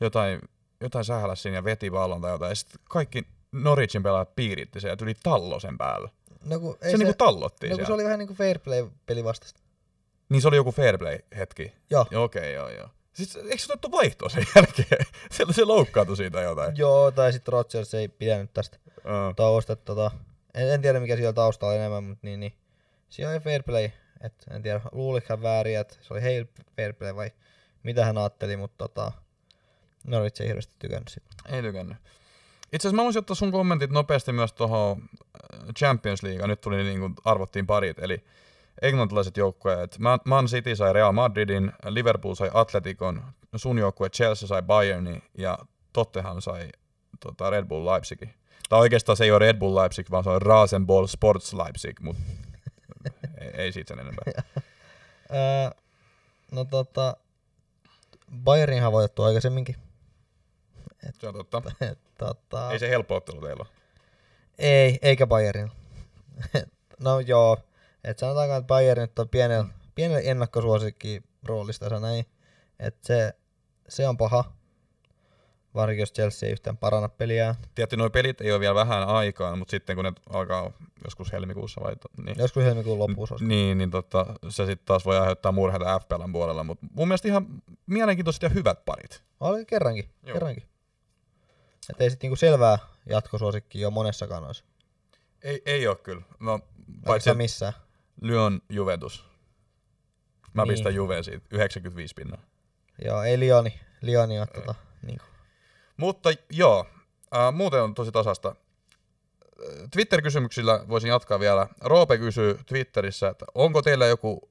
jotain, jotain sähäläsi siinä ja veti vallon tai jotain, ja sitten kaikki Norwichin pelaajat piiritti sen ja tuli tallo sen päällä. No kun se, se niinku tallottiin no kun se oli vähän niinku fair play-peli vastasta. Niin se oli joku fair play-hetki? Joo. Okei, okay, joo, joo. Siis eikö se otettu vaihtoa sen jälkeen? se, se loukkaantui siitä jotain. Joo, tai sitten Rodgers ei pitänyt tästä uh. taustetta. Tota. En, en tiedä mikä siellä taustalla enemmän, mutta niin, niin. Siellä ei fair play. Et en tiedä, luuliko hän väärin, että se oli heil fairplay vai mitä hän ajatteli, mutta tota, Norwich ei hirveästi tykännyt siitä. Ei tykännyt. Itse asiassa mä haluaisin ottaa sun kommentit nopeasti myös tuohon Champions Leagueen. Nyt tuli niin kuin arvottiin parit, eli englantilaiset joukkueet. Man City sai Real Madridin, Liverpool sai Atleticon, sun joukkue Chelsea sai Bayernin ja Tottenham sai tota, Red Bull Leipzigin. Tai oikeastaan se ei ole Red Bull Leipzig, vaan se on Rasenball Sports Leipzig, mutta... Ei siitä sen enempää. No tota, Bayernhan voitettu aikaisemminkin. Et, se on totta. Et, tota, ei se helppo ottelu teillä ole. Ei, eikä Bayern. No joo, et sanotaanko, että Bayern on pienellä, pienellä ennakkosuosikki roolista näin. Että se, se on paha. Varsinkin jos Chelsea ei yhtään paranna peliään. Tietysti nuo pelit ei ole vielä vähän aikaa, mutta sitten kun ne alkaa joskus helmikuussa vai... Niin, joskus helmikuun lopussa. Niin, niin tota, se sitten taas voi aiheuttaa murheita F P L:n puolella, mutta mun mielestä ihan mielenkiintoiset ja hyvät parit. Oli kerrankin, Joo. kerrankin. Että ei sitten niinku selvää jatkosuosikkiä ole monessakaan noissa. Ei, ei ole kyllä. No, paitsi missään? Lyon Juventus. Mä niin. pistän Juveen siitä, yhdeksänkymmentäviisi pinnaa. Joo, ei Lioni. Lioni on tota, niin kuin. Mutta joo, äh, muuten on tosi tasasta. Twitter-kysymyksillä voisin jatkaa vielä. Roope kysyy Twitterissä, että onko teillä joku,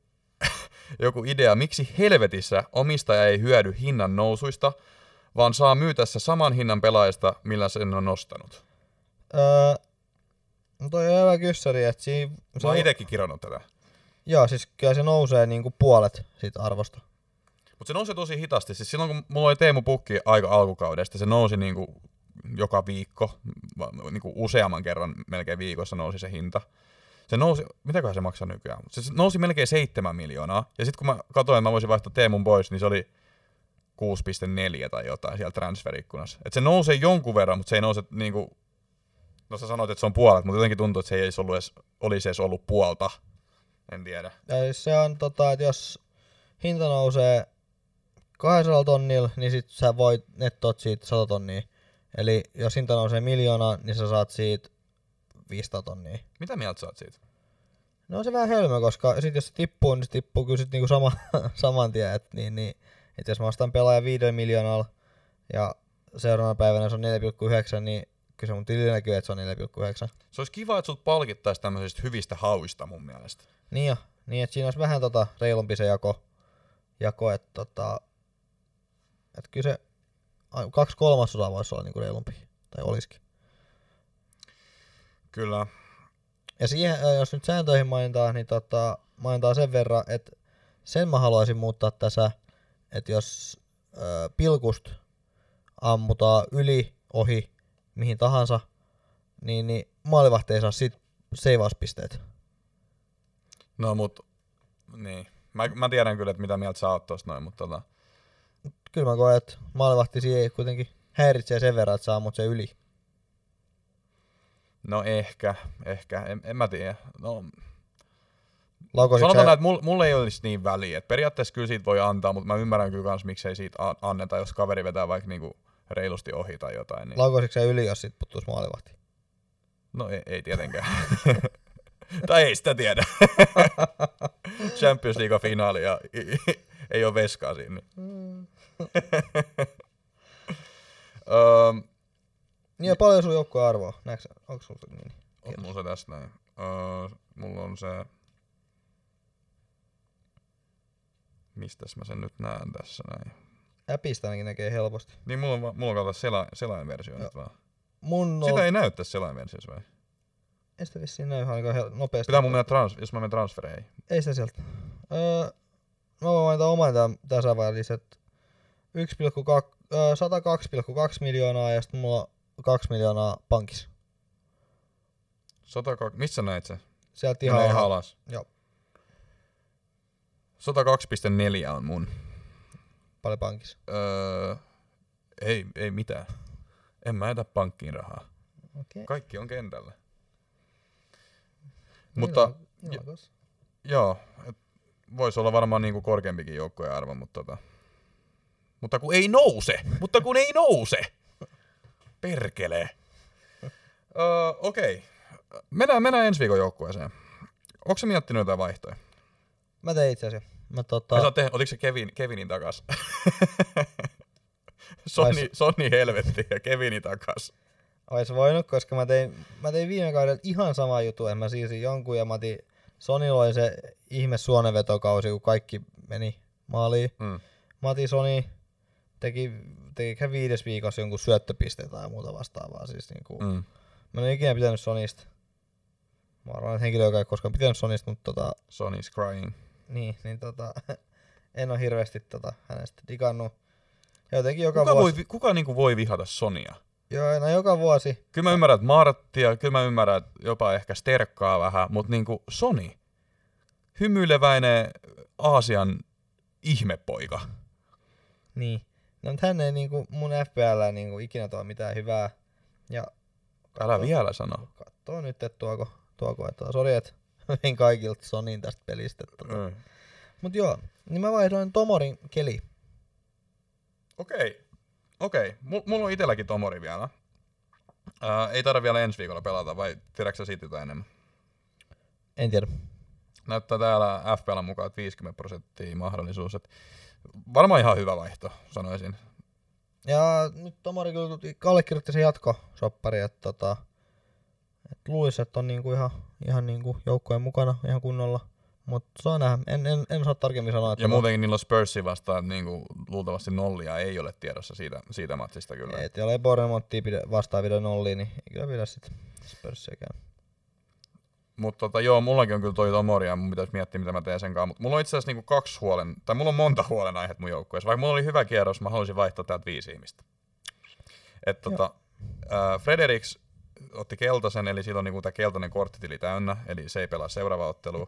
joku idea, miksi helvetissä omistaja ei hyödy hinnan nousuista, vaan saa myytässä saman hinnan pelaajasta, millä sen on nostanut? Öö, no toi on hyvä kyssäri, että siinä... Mä oon itekin kirjannut tätä. Joo, siis kyllä se nousee niinku puolet siitä arvosta. Mutta se nousee tosi hitaasti. Siis silloin kun mulla oli Teemu Pukki aika alkukaudesta, se nousi niinku joka viikko, niinku useamman kerran melkein viikossa nousi se hinta. Se nousi, mitäköhän se maksaa nykyään? Se nousi melkein seitsemän miljoonaa, ja sitten kun mä katsoin, että mä voisin vaihtaa Teemun pois, niin se oli kuusi pilkku neljä tai jotain siellä transferikkunassa. Että se nousee jonkun verran, mutta se ei nouse niinku... No sä sanoit, että se on puolet, mutta jotenkin tuntuu, että se ei edes ollut edes, olisi edes ollut puolta. En tiedä. Ja se on tota, että jos hinta nousee kaksisataa tonnilla, niin sit sä voit nettoa siitä sata tonnia. Eli jos hinta nousee miljoonaa, niin sä saat siitä viisisataa tonnia. Mitä mieltä saat siitä? No se vähän hölmö, koska sit jos se tippuu, niin se tippuu kyllä sit niinku sama, saman tien. Et, niin, niin, et jos mä ostan pelaajan viidellä miljoonalla ja seuraavana päivänä se on neljä pilkku yhdeksän, niin kyllä se mun tili näkyy, että se on neljä pilkku yhdeksän. Se olisi kiva, että sut palkittaisi tämmöisistä hyvistä hauista mun mielestä. Niin jo, niin että siinä olisi vähän tota reilumpi se jako, jako että tota, et kyllä se kaksi kolmasosaa voisi olla niinku reilumpi, tai olisikin. Kyllä. Ja siihen, jos nyt sääntöihin mainitaan, niin tota, mainitaan sen verran, että sen mä haluaisin muuttaa tässä, että jos ö, pilkust ammutaan yli, ohi, mihin tahansa, niin, niin maalivahti ei saa siitä seivauspisteet. No mut, niin. Mä, mä tiedän kyllä, että mitä mieltä sä oot tosta noin, mutta tota... Kyllä mä koen, että maalivahti siihen ei kuitenkin häiritsee sen verran, että saa mut se yli. No ehkä, ehkä, en, en mä tiedä. No... Laukositko sanotaan sä... että mulla mul ei olisi niin väliä, että periaatteessa kyllä siitä voi antaa, mutta mä ymmärrän kyllä kans miksei siitä anneta, jos kaveri vetää vaikka niinku... reilusti ohi tai jotain. Niin... Laukaisitko sä yli, jos sit puttuisi maalivahti? No ei, ei tietenkään. Tai ei sitä tiedä. Champions League finaali ja ei oo veskaa siinä. Mm. um, niin ja paljon sun joukkueen arvoa? Näetkö sä? Onko sulla niin? On mulla se tässä näin. Uh, mulla on se... Mistäs mä sen nyt näen tässä näin? Äpistä ainakin näkee helposti. Niin mulla on, mulla on kautta sela, selainversio nyt vaan. Mun on... Sitä ei näy tässä selainversiossa vai? Ei sitä vissiin näy ainakaan hel- nopeasti. Pitää mun mennä trans- jos mä menen transfereihin. Ei sitä sieltä. Öö, mä voin mainita oman tämän tässä välissä, että sata kaksi pilkku kaksi miljoonaa ja sitten mulla kaksi miljoonaa pankissa. sata kaksi Missä näit se? Sieltä ihan, ihan alas. Joo. sata kaksi pilkku neljä on mun. Paljon pankissa? Öö, ei, ei mitään. En mä jätä pankkiin rahaa. Okay. Kaikki on kentällä. Millä, mutta jo, joo, voisi olla varmaan niinku korkeampikin joukkojen arvo, mutta tota. Mutta kun ei nouse, mutta kun ei nouse. Perkele. Öö, okei. Mennään, mennään ensi viikon joukkueeseen. Onko sä miettinyt jotain vaihtoja? Mä tein itse asiassa. Mä tota... Mä te, oliko se Kevin, Kevinin takas? Sony, Sony helvetti ja Kevinin takas. Ois voinut, koska mä tein, mä tein viime kaudella ihan sama juttu, että mä siirsin jonkun ja mä otin Sonylla se ihme suonenvetokausi, kun kaikki meni maaliin. Mm. Mä otin Sony, teki, teki viides viikossa jonkun syöttöpiste tai muuta vastaavaa. Siis niinku, mm. Mä en ole ikinä pitänyt Sonysta. Mä arvan, että henkilö, joka ei koskaan pitänyt Sonysta, mutta tota... Sony's crying. Niin, niin tota, en oo hirveesti tota, hänestä digannut. Jotenkin joka kuka vuosi... Voi, kuka niinku voi vihata Sonia? Joo, no joka vuosi. Kyllä mä ymmärrän Marttia, kyllä mä ymmärrän jopa ehkä Sterkkaa vähän, mut niinku Sony. Hymyileväinen Aasian ihmepoika. Niin, no mut hän ei niinku mun F P L niinku ikinä tuo mitään hyvää. Ja älä katso, vielä sano. Kattoo nyt, et tuoko, tuoko et tuo, sori et... en kaikilta Sonin tästä pelistä. Tota. Mm. Mut joo, niin mä vaihdoin Tomorin keli. Okei, okei. M- mulla on itelläkin Tomori vielä. Ää, ei taida vielä ensi viikolla pelata, vai tiedätkö sä siitä jotain enemmän? En tiedä. Näyttää täällä F P L mukaan, että viisikymmentä prosenttia mahdollisuus. Et varmaan ihan hyvä vaihto, sanoisin. Ja nyt Tomari allekirjoitti sen jatkosoppari, että tota, et Luiset on niinku ihan, ihan niinku joukkojen mukana ihan kunnolla, mutta saa nähdä, en, en, en saa tarkemmin sanoa. Ja muutenkin niillä on Spursia vastaan, niinku luultavasti nollia ei ole tiedossa siitä, siitä matsista kyllä. Et jollei Bournemouthia vastaan pidä nollia, niin ei kyllä pidä sit Spursiakään. Mutta tota, joo, mullakin on kyllä toi Tomori ja mun pitäisi miettiä, mitä mä teen sen kanssa. Mutta mulla on itse asiassa niinku kaksi huolen, tai mulla on monta huolenaihet mun joukkueessa. Vaikka mulla oli hyvä kierros, mä halusin vaihtaa täältä viisi ihmistä. Että tota, äh, Fredericks otti keltaisen, eli silloin niinku tää keltainen korttitili täynnä, eli se ei pelaa seuraava ottelua,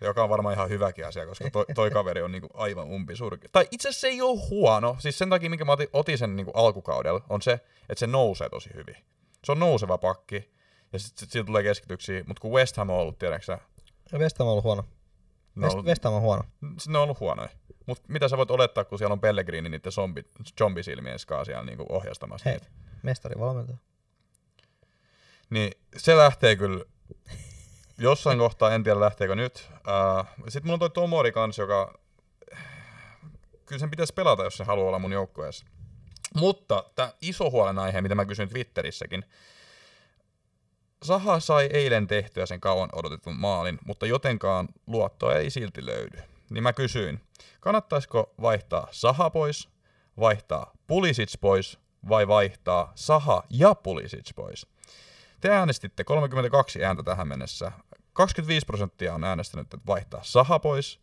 joka on varmaan ihan hyväkin asia, koska toi, toi kaveri on niinku aivan umpisurki. Tai itse asiassa se ei oo huono, siis sen takia, minkä mä otin sen niinku alkukaudella, on se, että se nousee tosi hyvin. Se on nouseva pakki. Ja sit, sit siitä tulee keskityksiä, mut kun West Ham on ollut, tiedäksä? West Ham on ollut huono. West, ollut, West Ham on huono. Ne on ollut huonoja. Mut mitä sä voit olettaa, kun siellä on Pellegrini niitten zombisilmien skaa siellä niinku ohjastamassa? Hei, mestari valmentaa. Niin, se lähtee kyllä jossain kohtaa, en tiedä lähteekö nyt. Uh, sit mulla on toi Tomori kans, joka... Kyllä sen pitäisi pelata, jos se haluaa olla mun joukkueessa. Mutta tää iso huolenaihe, mitä mä kysyin Twitterissäkin, Zaha sai eilen tehtyä sen kauan odotetun maalin, mutta jotenkaan luottoa ei silti löydy. Niin mä kysyin, kannattaisiko vaihtaa Zaha pois, vaihtaa Pulisic pois vai vaihtaa Zaha ja Pulisic pois? Te äänestitte kolmekymmentäkaksi ääntä tähän mennessä. kaksikymmentäviisi prosenttia on äänestänyt, että vaihtaa Zaha pois.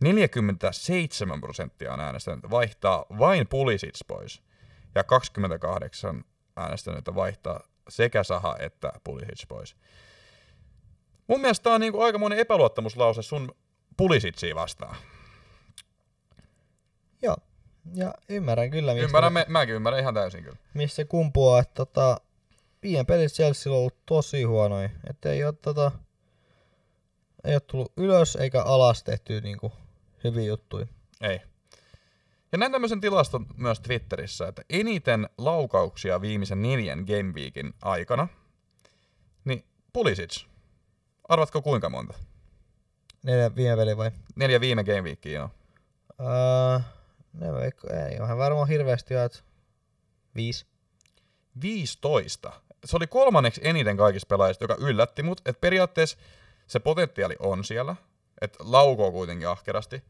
neljäkymmentäseitsemän prosenttia on äänestänyt, että vaihtaa vain Pulisic pois. Ja kaksikymmentäkahdeksan äänestänyt, että vaihtaa sekä Zaha että Pulisic pois. Mun mielestä tää on niinku aikamoinen epäluottamuslause sun Pulisicii vastaan. Joo, ja ymmärrän kyllä. Ymmärrän, me, mäkin ymmärrän ihan täysin kyllä. Mistä se kumpuaa, että tota, viien pelissä Chelsea on ollut tosi huonoja. Että ei oo tota, ei oo tullut ylös eikä alas tehtyä niinku hyviä juttuja. Ei. Ja näin tämmöisen tilaston myös Twitterissä, että eniten laukauksia viimeisen neljän Game Weekin aikana, niin Pulisic, arvatko kuinka monta? Neljä viime peli vai? Neljä viime Game Weekia, joo. Öö, ne vaikka, ei onhan varmaan hirveästi jo, että viisi. viisitoista. Se oli kolmanneksi eniten kaikista pelaajista, joka yllätti mut, että periaatteessa se potentiaali on siellä, että laukoo kuitenkin ahkerasti.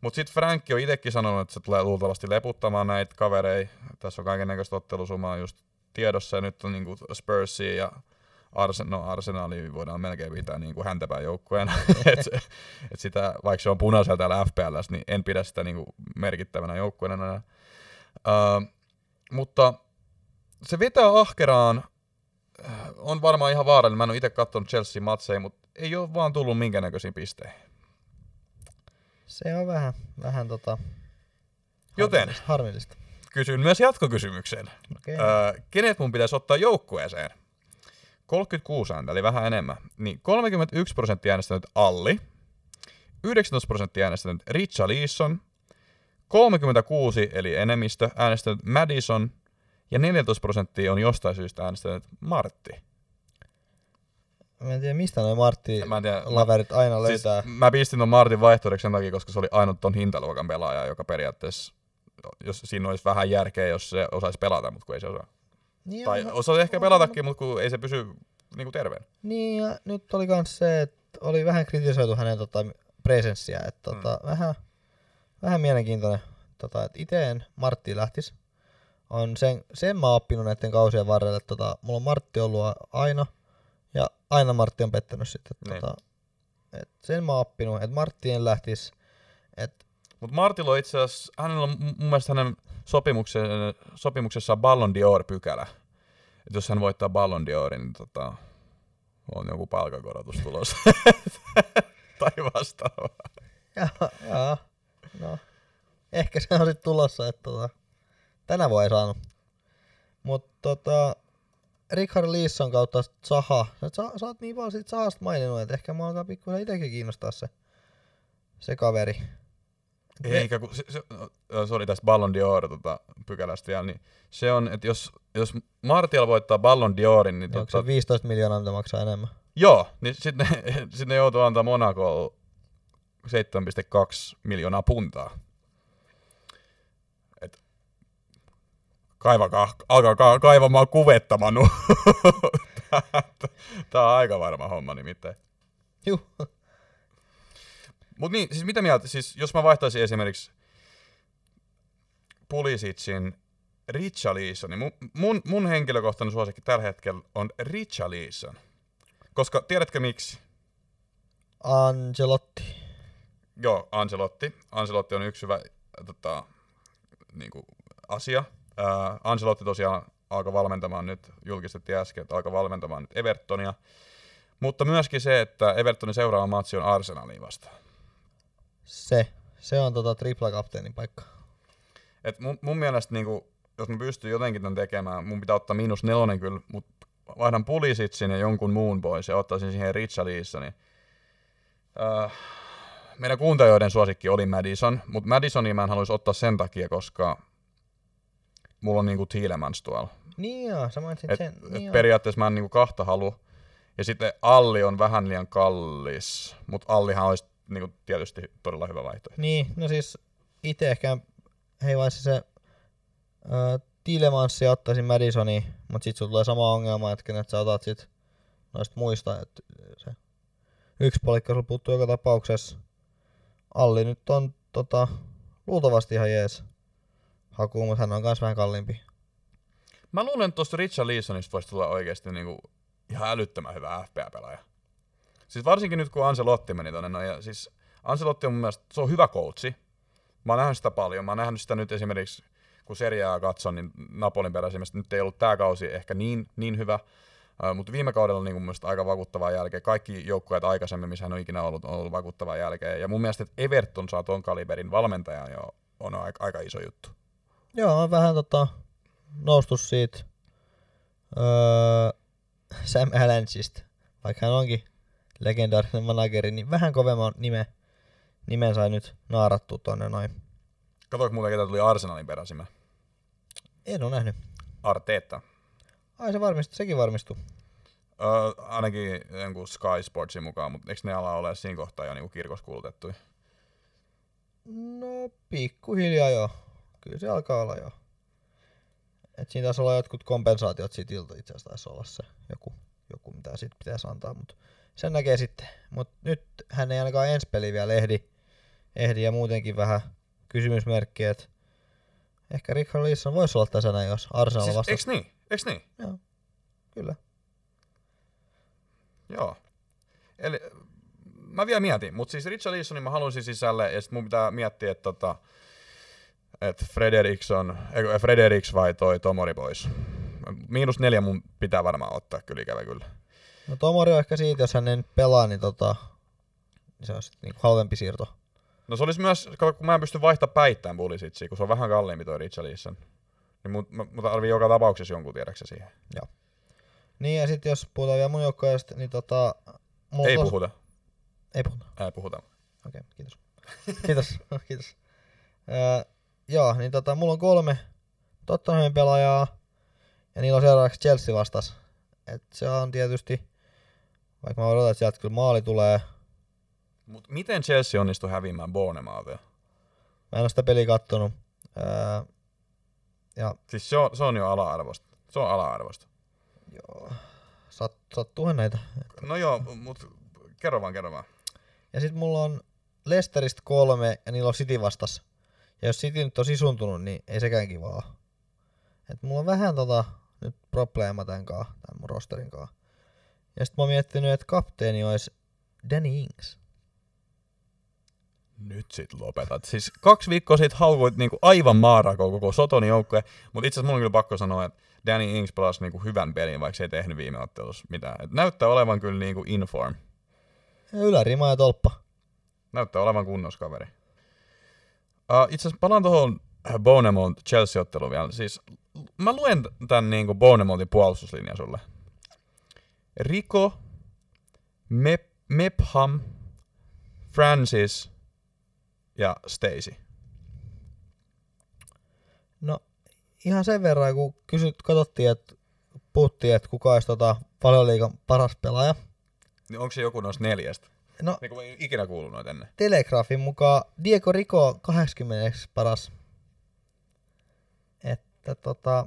Mut sit Frankki on itekin sanonut, että se tulee luultavasti leputtamaan näitä kavereita. Tässä on kaikennäköistä ottelusumaa just tiedossa ja nyt on niinku Spursia ja Arsen- no, Arsenalia voidaan melkein pitää niinku häntäpään joukkueena. et, et sitä, vaikka se on punaisella täällä F P L:ssä, niin en pidä sitä niinku merkittävänä joukkueena. Uh, mutta se vetää ahkeraan, on varmaan ihan vaarallinen. Mä en oo ite kattonut Chelsea-matseja, mutta ei oo vaan tullut minkäännäköisiä pistejä. Se on vähän, vähän tota, joten harmillista. Kysyn myös jatkokysymyksen. Okay. Öö, kenet mun pitäisi ottaa joukkueeseen? kolmekymmentäkuusi ääntä, eli vähän enemmän. Niin kolmekymmentäyksi prosenttia äänestänyt Alli, yhdeksäntoista prosenttia äänestänyt Richarlison, kolmekymmentäkuusi eli enemmistö äänestänyt Maddison ja neljätoista prosenttia on jostain syystä äänestänyt Martti. Mä en tiedä, mistä noi Martti-laverit aina löytää. Siis mä pistin ton Martin vaihtoehdoksi sen takia, koska se oli ainut ton hintaluokan pelaaja, joka periaatteessa, jos siinä olisi vähän järkeä, jos se osaisi pelata, mutta kun ei se osaa. Niin tai on, osaisi ehkä on, pelatakin, mutta kun ei se pysy niinku terveen. Niin, ja nyt oli kans se, että oli vähän kritisoitu hänen tota, presenssiä, että hmm. tota, vähän, vähän mielenkiintoinen, tota, että ite en Marttiin lähtis. On sen, sen mä oon oppinut näiden kausien varrella, että tota, mulla on Martti ollut aina, ja aina Martti on pettänyt sitten. Niin. Tota, et sen mä oon oppinut, että Martti en lähtisi. Et... Mutta Martilla on itse asiassa, hänellä on mun mielestä hänen sopimuksessa Ballon d'Or-pykälä. Et jos hän voittaa Ballon d'Orin, niin tota, on joku palkakorotus tulossa. tai vastaavaa. Jaa, jaa. No. Ehkä se on sitten tulossa, että tota, tänä voi ei saanut. Mutta tota... Richard Leeson kautta Zaha. Sä, sä oot niin vaan siitä Zahasta maininnut, että ehkä mä alkaa pikkuisen itsekin kiinnostaa se, se kaveri. Eikä, kun se, se, se oli tästä Ballon d'Or tota, pykälästä vielä, niin se on, että jos, jos Martial voittaa Ballon d'Orin, niin... Onko totta, se viisitoista miljoonaa, mitä maksaa enemmän? Joo, niin sitten ne, sit ne joutuu antaa Monacolle seitsemän pilkku kaksi miljoonaa puntaa. Kaivakaa, alkaa kaivamaan kuvetta, Manu. Tää on aika varma homma nimittäin. Juh. Mut niin, siis mitä mieltä, siis jos mä vaihtaisin esimerkiksi Pulisicin Richarlisonin, mun, mun, mun henkilökohtainen suosikki tällä hetkellä on Richarlison. Koska tiedätkö miksi? Ancelotti. Joo, Ancelotti. Ancelotti on yksi hyvä tota, niinku, asia. Ää, Ancelotti tosiaan alkoi valmentamaan nyt, julkistettiin äsken, että alkoi valmentamaan nyt Evertonia. Mutta myöskin se, että Evertonin seuraava matsi on Arsenaliin vastaan. Se. Se on tota triplakapteenin paikka. Et mun, mun mielestä, niinku, jos mä pystyn jotenkin tän tekemään, mun pitää ottaa miinus nelonen kyllä, mutta vaihdan Pulisicin ja jonkun muun pois ja ottaisin siihen Richarlisonin. Öö, meidän kuuntelijoiden suosikki oli Maddison, mutta Maddisonia mä en haluaisi ottaa sen takia, koska mulla on niinku Tielemans tuolla. Niin joo, sä mainitsit sen. Niin periaatteessa mä en niinku kahta halu. Ja sitten Alli on vähän liian kallis, mutta Allihan olisi niinku tietysti todella hyvä vaihtoehto. Niin, no siis itse ehkä heivaisi se äh, Tielemans ja ottaisin Maddisonia, mutta sit sulla tulee sama ongelma, että kenet sä otat sit noista muista, että se yksi palikka sulla puuttuu joka tapauksessa. Alli nyt on tota, luultavasti ihan jees hakuun, mutta hän on kans vähän kalliimpi. Mä luulen, että tosta Richarlisonista voisi tulla oikeesti niinku ihan älyttömän hyvä F P L-pelaaja. Siis varsinkin nyt kun Ancelotti meni tonne, no ja siis Ancelotti on mun mielestä, se on hyvä coachi. Mä oon nähnyt sitä paljon, mä oon nähnyt sitä nyt esimerkiksi, kun Seriaa katson, niin Napolin perässä nyt ei ollut tää kausi ehkä niin, niin hyvä. Mutta viime kaudella niin mun mielestä aika vakuuttavaa jälkeä. Kaikki joukkueet aikaisemmin, missä hän on ikinä ollut, on ollut vakuuttavaa jälkeä. Ja mun mielestä, että Everton saa ton kaliberin valmentajan jo, on aika, aika iso juttu. Joo, on vähän tota, noustus siitä öö, Sam Allardyceista. Vaikka hän onkin legendaarinen manageri, niin vähän kovemman nimen, nimen sai nyt naarattua tonne noin. Katoinko muuten, ketä tuli Arsenalin peräsimä? En ole nähnyt. Arteta. Ai se varmistui, sekin varmistui. Öö, ainakin jonkun Sky Sportsin mukaan, mutta eikö ne ala ole siinä kohtaa jo niinku kirkossa kuulutettuja? No pikkuhiljaa joo. Kyllä se alkaa olla joo. Et siinä taisi olla jotkut kompensaatiot siitä ilta itse asiassa taisi olla se joku, joku mitä siitä pitäisi antaa, mutta sen näkee sitten. Mut nyt hän ei ainakaan ensi peli vielä ehdi, ehdi ja muutenkin vähän kysymysmerkkiä, että ehkä Richarlison voisi olla tasana, jos Arsenal siis, vastaan. Eiks niin? Eiks niin? Joo, kyllä. Joo. Eli mä vielä mietin, mutta siis Richarlisonin mä haluaisin sisälle, ja sit mun pitää miettiä, että tota, et Fredericks on, eikö Fredericks vai toi Tomori pois. Miinus neljä mun pitää varmaan ottaa kyllä ikävä kyllä. No Tomori on ehkä siitä, jos hän ei nyt pelaa, niin, tota, niin se on sit niinku halvempi siirto. No se olisi myös, kun mä en pysty vaihtamaan päittämään Pulisicia, kun se on vähän kalliimpi toi Richarlison. Niin mut, mut arviin joka tapauksessa jonkun tiedäksä siihen. Joo. Niin ja sit jos puhutaan vielä mun joukkueesta, niin tota... Ei tos... puhuta. Ei puhuta. Ei puhuta. Okei, okay, kiitos. Kiitos, kiitos. Öö, joo, niin tota mulla on kolme Tottenhamin pelaajaa. Ja niillä on seuraavaksi Chelsea vastas. Et se on tietysti... Vaikka mä odotan, että sieltä kyllä maali tulee. Mut miten Chelsea onnistui häviämään Bournemouthia? Mä en oo sitä peliä kattonut. Öö, ja. Siis se on, se on jo ala-arvosta. Se on ala-arvosta. Joo. Sat, sattuuhan näitä. Että... No joo, mutta kerro vaan, kerro vaan. Ja sit mulla on Leicesteristä kolme ja niillä on City vastas. Ja jos City nyt on sisuntunut, niin ei sekään kivaa. Et mulla on vähän tota nyt probleema tän kaa, tän mun rosterin kaa. Ja sit mä oon miettinyt, että kapteeni olisi Danny Ings. Nyt sit lopetat. Siis kaksi viikkoa sit haukuit niinku aivan maarakoon koko Sotonin joukkoja, mutta itse asiassa mulla on kyllä pakko sanoa, että Danny Ings pelasi niinku hyvän pelin, vaikka se ei tehnyt viime ottelussa mitään. Et näyttää olevan kyllä niinku inform. Ylärima ja tolppa. Näyttää olevan kunnossa kaveri. Uh, itse asiassa palaan tohon Bournemouth-Chelsea-otteluun vielä. Siis mä luen tän niinku Bournemouthin puolustuslinjan sulle. Rico, Mep- Mepham, Francis... ja Stacy. No ihan sen verran, kun kysyt, katsottiin, että puhuttiin, että kuka olisi tota, Valioliigan paras pelaaja. Niin onko se joku noista neljästä? No, niin kuin en ikinä kuullut noita ennen. Telegrafin mukaan Diego Rico on kahdeskymmenes paras. Et, että tota,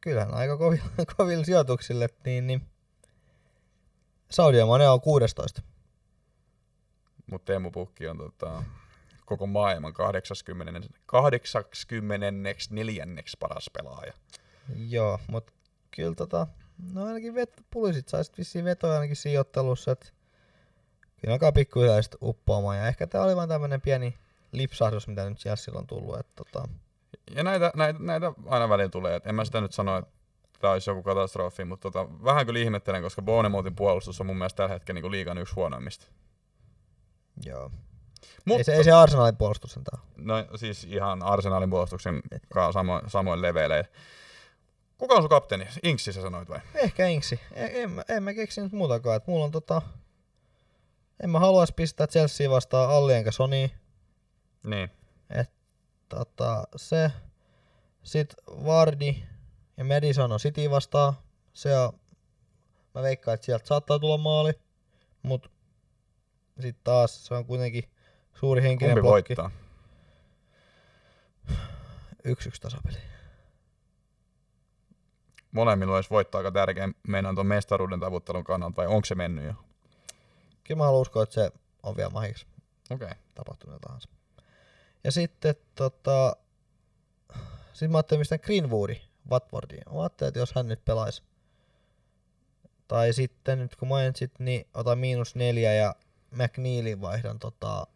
kyllähän aika kovilla, kovilla sijoituksille, niin, niin Saudi Mane on kuusitoista. Mutta Teemu Pukki on tota, koko maailman kahdeksankymmentäneljä paras pelaaja. Joo, mutta kyllä tota, no ainakin vet, pulisit saisit vissiin vetoja ainakin sijoittelussa, että kyllä alkaa pikkuhiljaa sitten uppoamaan. Ja ehkä tämä oli vain tämmöinen pieni lipsahdus, mitä nyt Chelsealla on tullut. Että tota. Ja näitä, näitä, näitä aina väliin tulee. Et en mä sitä nyt sano, että tämä olisi joku katastrofi, mutta tota, vähän kyllä ihmettelen, koska Bournemouthin puolustus on mun mielestä tällä hetkellä niinku liigan yksi huonoimmista. Joo. Mutta, ei, se, ei se Arsenalin puolustus sentään. No siis ihan Arsenalin puolustuksen samo, samoin leveleillä. Kuka on sun kapteeni? Inksi sä sanoit vai? Ehkä Inksi. En, en, en mä keksi nyt muutakaan. Et mulla on tota... En mä haluais pistää Chelsea vastaan Alli enkä Sonia. Niin. Et tota se. Sit Vardy ja Maddison on City vastaan. Se on... Mä veikkaan, että sieltä saattaa tulla maali. Mut sit taas se on kuitenkin suuri henkinen kumpi blokki. Kumpi voittaa? Yksi yksi tasapeli. Molemmilla olisi voittaa aika tärkeä mennä tuon mestaruuden tavoittelun kannalta, vai onko se mennyt jo? Kyllä mä haluan uskoa, että se on vielä mahiksi okay. Tapahtunut tahansa. Ja sitten tota... Sitten mä ajattelin mistään Greenwoodin Watfordiin. Mä ajattelin, että jos hän nyt pelaisi. Tai sitten nyt kun mainitsit, niin otan miinus neljä ja McNeilin vaihdan tota...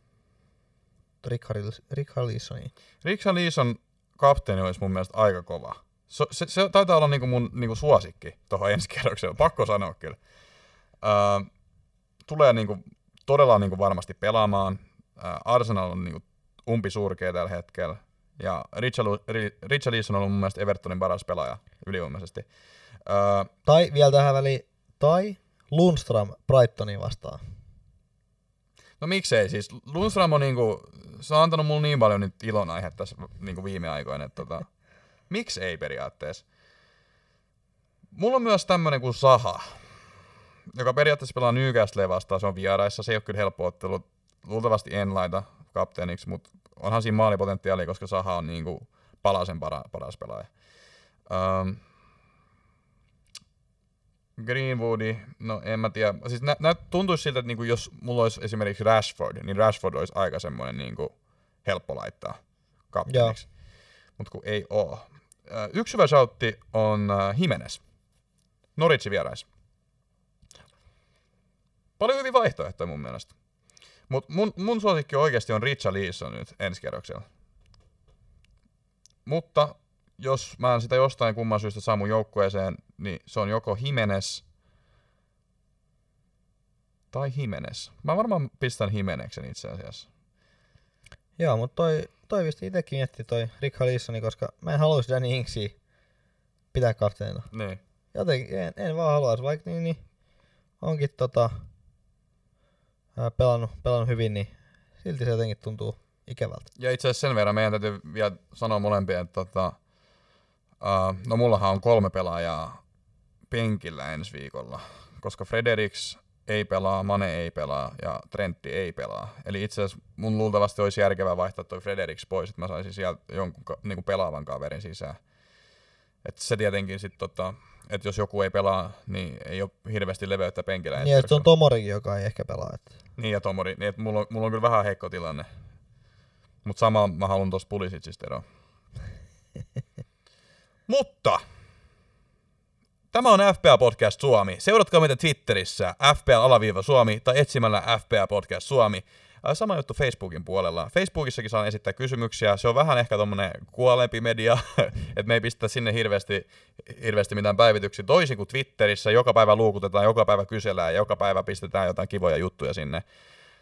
Richarlisoniin. Richarlison kapteeni olisi mun mielestä aika kova. Se, se, se taitaa olla niinku mun niinku suosikki tuohon ensi kerrokseen, pakko sanoa kyllä. Öö, tulee niinku, todella niinku varmasti pelaamaan. Öö, Arsenal on niinku umpisurkea tällä hetkellä. Ja Richarlison on ollut mun mielestä Evertonin paras pelaaja ylivoimaisesti. Öö, tai vielä tähän väliin, tai Lundström Brightoniin vastaan. No miksei siis. Lundström on, niinku, se on antanut mulle niin paljon nyt ilonaihetta tässä niinku viime aikoina, että tota... Miksi ei periaatteessa? Mulla on myös tämmönen kuin Zaha, joka periaatteessa pelaa Newcastle vastaan, se on vieraissa, se ei ole kyllä helppo ottelu, luultavasti en laita kapteeniksi, mutta onhan siinä maalipotentiaalia, koska Zaha on niinku palasen para- paras pelaaja. Ähm. Greenwoodi, no en mä tiedä, siis nä- nä- tuntuisi siltä, että niinku jos mulla olisi esimerkiksi Rashford, niin Rashford olisi aika semmoinen niinku helppo laittaa kapteeniksi. Joo. Mut kun ei oo. Yksi hyvä shoutti on Jiménez. Norwichin vierais. Paljon hyviä vaihtoehtoja mun mielestä. Mut mun, mun suosikki oikeesti on Richarlison nyt ensi kerroksella. Mutta jos mä en sitä jostain kumman syystä saa mun joukkueeseen, niin se on joko Jiménez tai Jiménez. Mä varmaan pistän Jiménezsen itse asiassa. Joo, mut toi... Toivottavasti itsekin mietti toi Richarlisoni, koska mä en haluaisi Danny Inksia pitää kapteenina. Niin. Jotenkin en, en vaan haluaisi, vaikka niin, niin onkin tota, ää, pelannut, pelannut hyvin, niin silti se jotenkin tuntuu ikävältä. Ja itse asiassa sen verran meidän täytyy vielä sanoa molempia, että tota, ää, no mullahan on kolme pelaajaa penkillä ensi viikolla, koska Fredericks ei pelaa, Mane ei pelaa ja Trentti ei pelaa. Eli itse asiassa mun luultavasti olisi järkevää vaihtaa toi Fredericks pois, että mä saisin sieltä jonkun ka- niinku pelaavan kaverin sisään. Et se tietenkin sit tota, että jos joku ei pelaa, niin ei oo hirveästi leveyttä penkillä. Niin ja se on Tomorikin, joka ei ehkä pelaa. Että. Niin ja Tomori, niin et mulla on, mulla on kyllä vähän heikko tilanne. Mut sama mä haluan tossa Pulisicista eroa. Mutta! Tämä on F P L Podcast Suomi. Seuratkaa meitä Twitterissä F P L-Suomi tai etsimällä F P L Podcast Suomi. Sama juttu Facebookin puolella. Facebookissakin saan esittää kysymyksiä. Se on vähän ehkä tommonen kuolempi media, että me ei pistetä sinne hirveästi, hirveästi mitään päivityksiä. Toisin kuin Twitterissä, joka päivä luukutetaan, joka päivä kysellään ja joka päivä pistetään jotain kivoja juttuja sinne.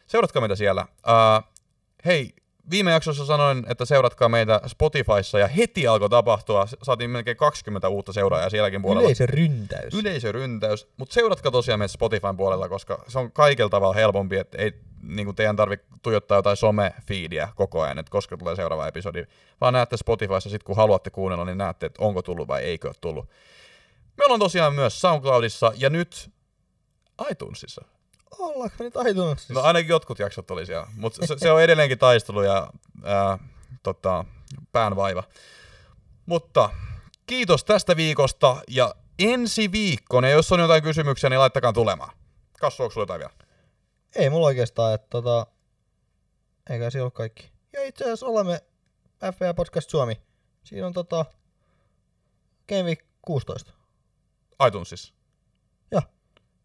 Seuratkaa meitä siellä. Uh, hei, viime jaksossa sanoin, että seuratkaa meitä Spotifyssa ja heti alkoi tapahtua. Saatiin melkein kaksikymmentä uutta seuraajaa sielläkin puolella. Yleisöryntäys. Yleisöryntäys. Mutta seuratkaa tosiaan meitä Spotifyn puolella, koska se on kaikella tavalla helpompi, että ei niin teidän tarvitse tuijottaa jotain some-feediä koko ajan, että koska tulee seuraava episodi. Vaan näette Spotifyssa sitten, kun haluatte kuunnella, niin näette, että onko tullut vai eikö ole tullut. Me ollaan tosiaan myös SoundCloudissa ja nyt iTunesissa. Ollaanko me nyt iTunesissa? No ainakin jotkut jaksot oli siellä, mutta se, se on edelleenkin taistelu ja ää, tota, päänvaiva. Mutta kiitos tästä viikosta ja ensi viikkoon, ja jos on jotain kysymyksiä, niin laittakaa tulemaan. Kassu, onko sulla jotain vielä? Ei mulla oikeastaan, että tota, eikä siinä ole kaikki. Ja itse asiassa olemme F P L Podcast Suomi. Siinä on tota Game Week kuusitoista. iTunesissa? Joo.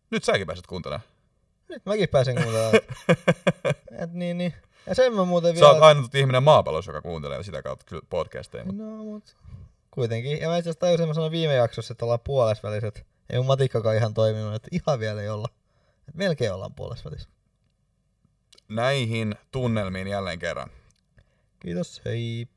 Nyt säkin pääset kuuntelemaan. Nyt mäkin pääsen kuuntelemaan. Et niin, niin. Ja sen mä muuten vielä... Sä oot ainut ihminen maapallossa, joka kuuntelee sitä kautta podcasteja. Mutta... No, mutta kuitenkin. Ja mä itse asiassa tajusin, mä sanoin viime jaksossa, että ollaan puolesväliset. Ei mun matikkakaan ihan toiminut, että ihan vielä ei olla. Et melkein ollaan puolesväliset. Näihin tunnelmiin jälleen kerran. Kiitos, hei.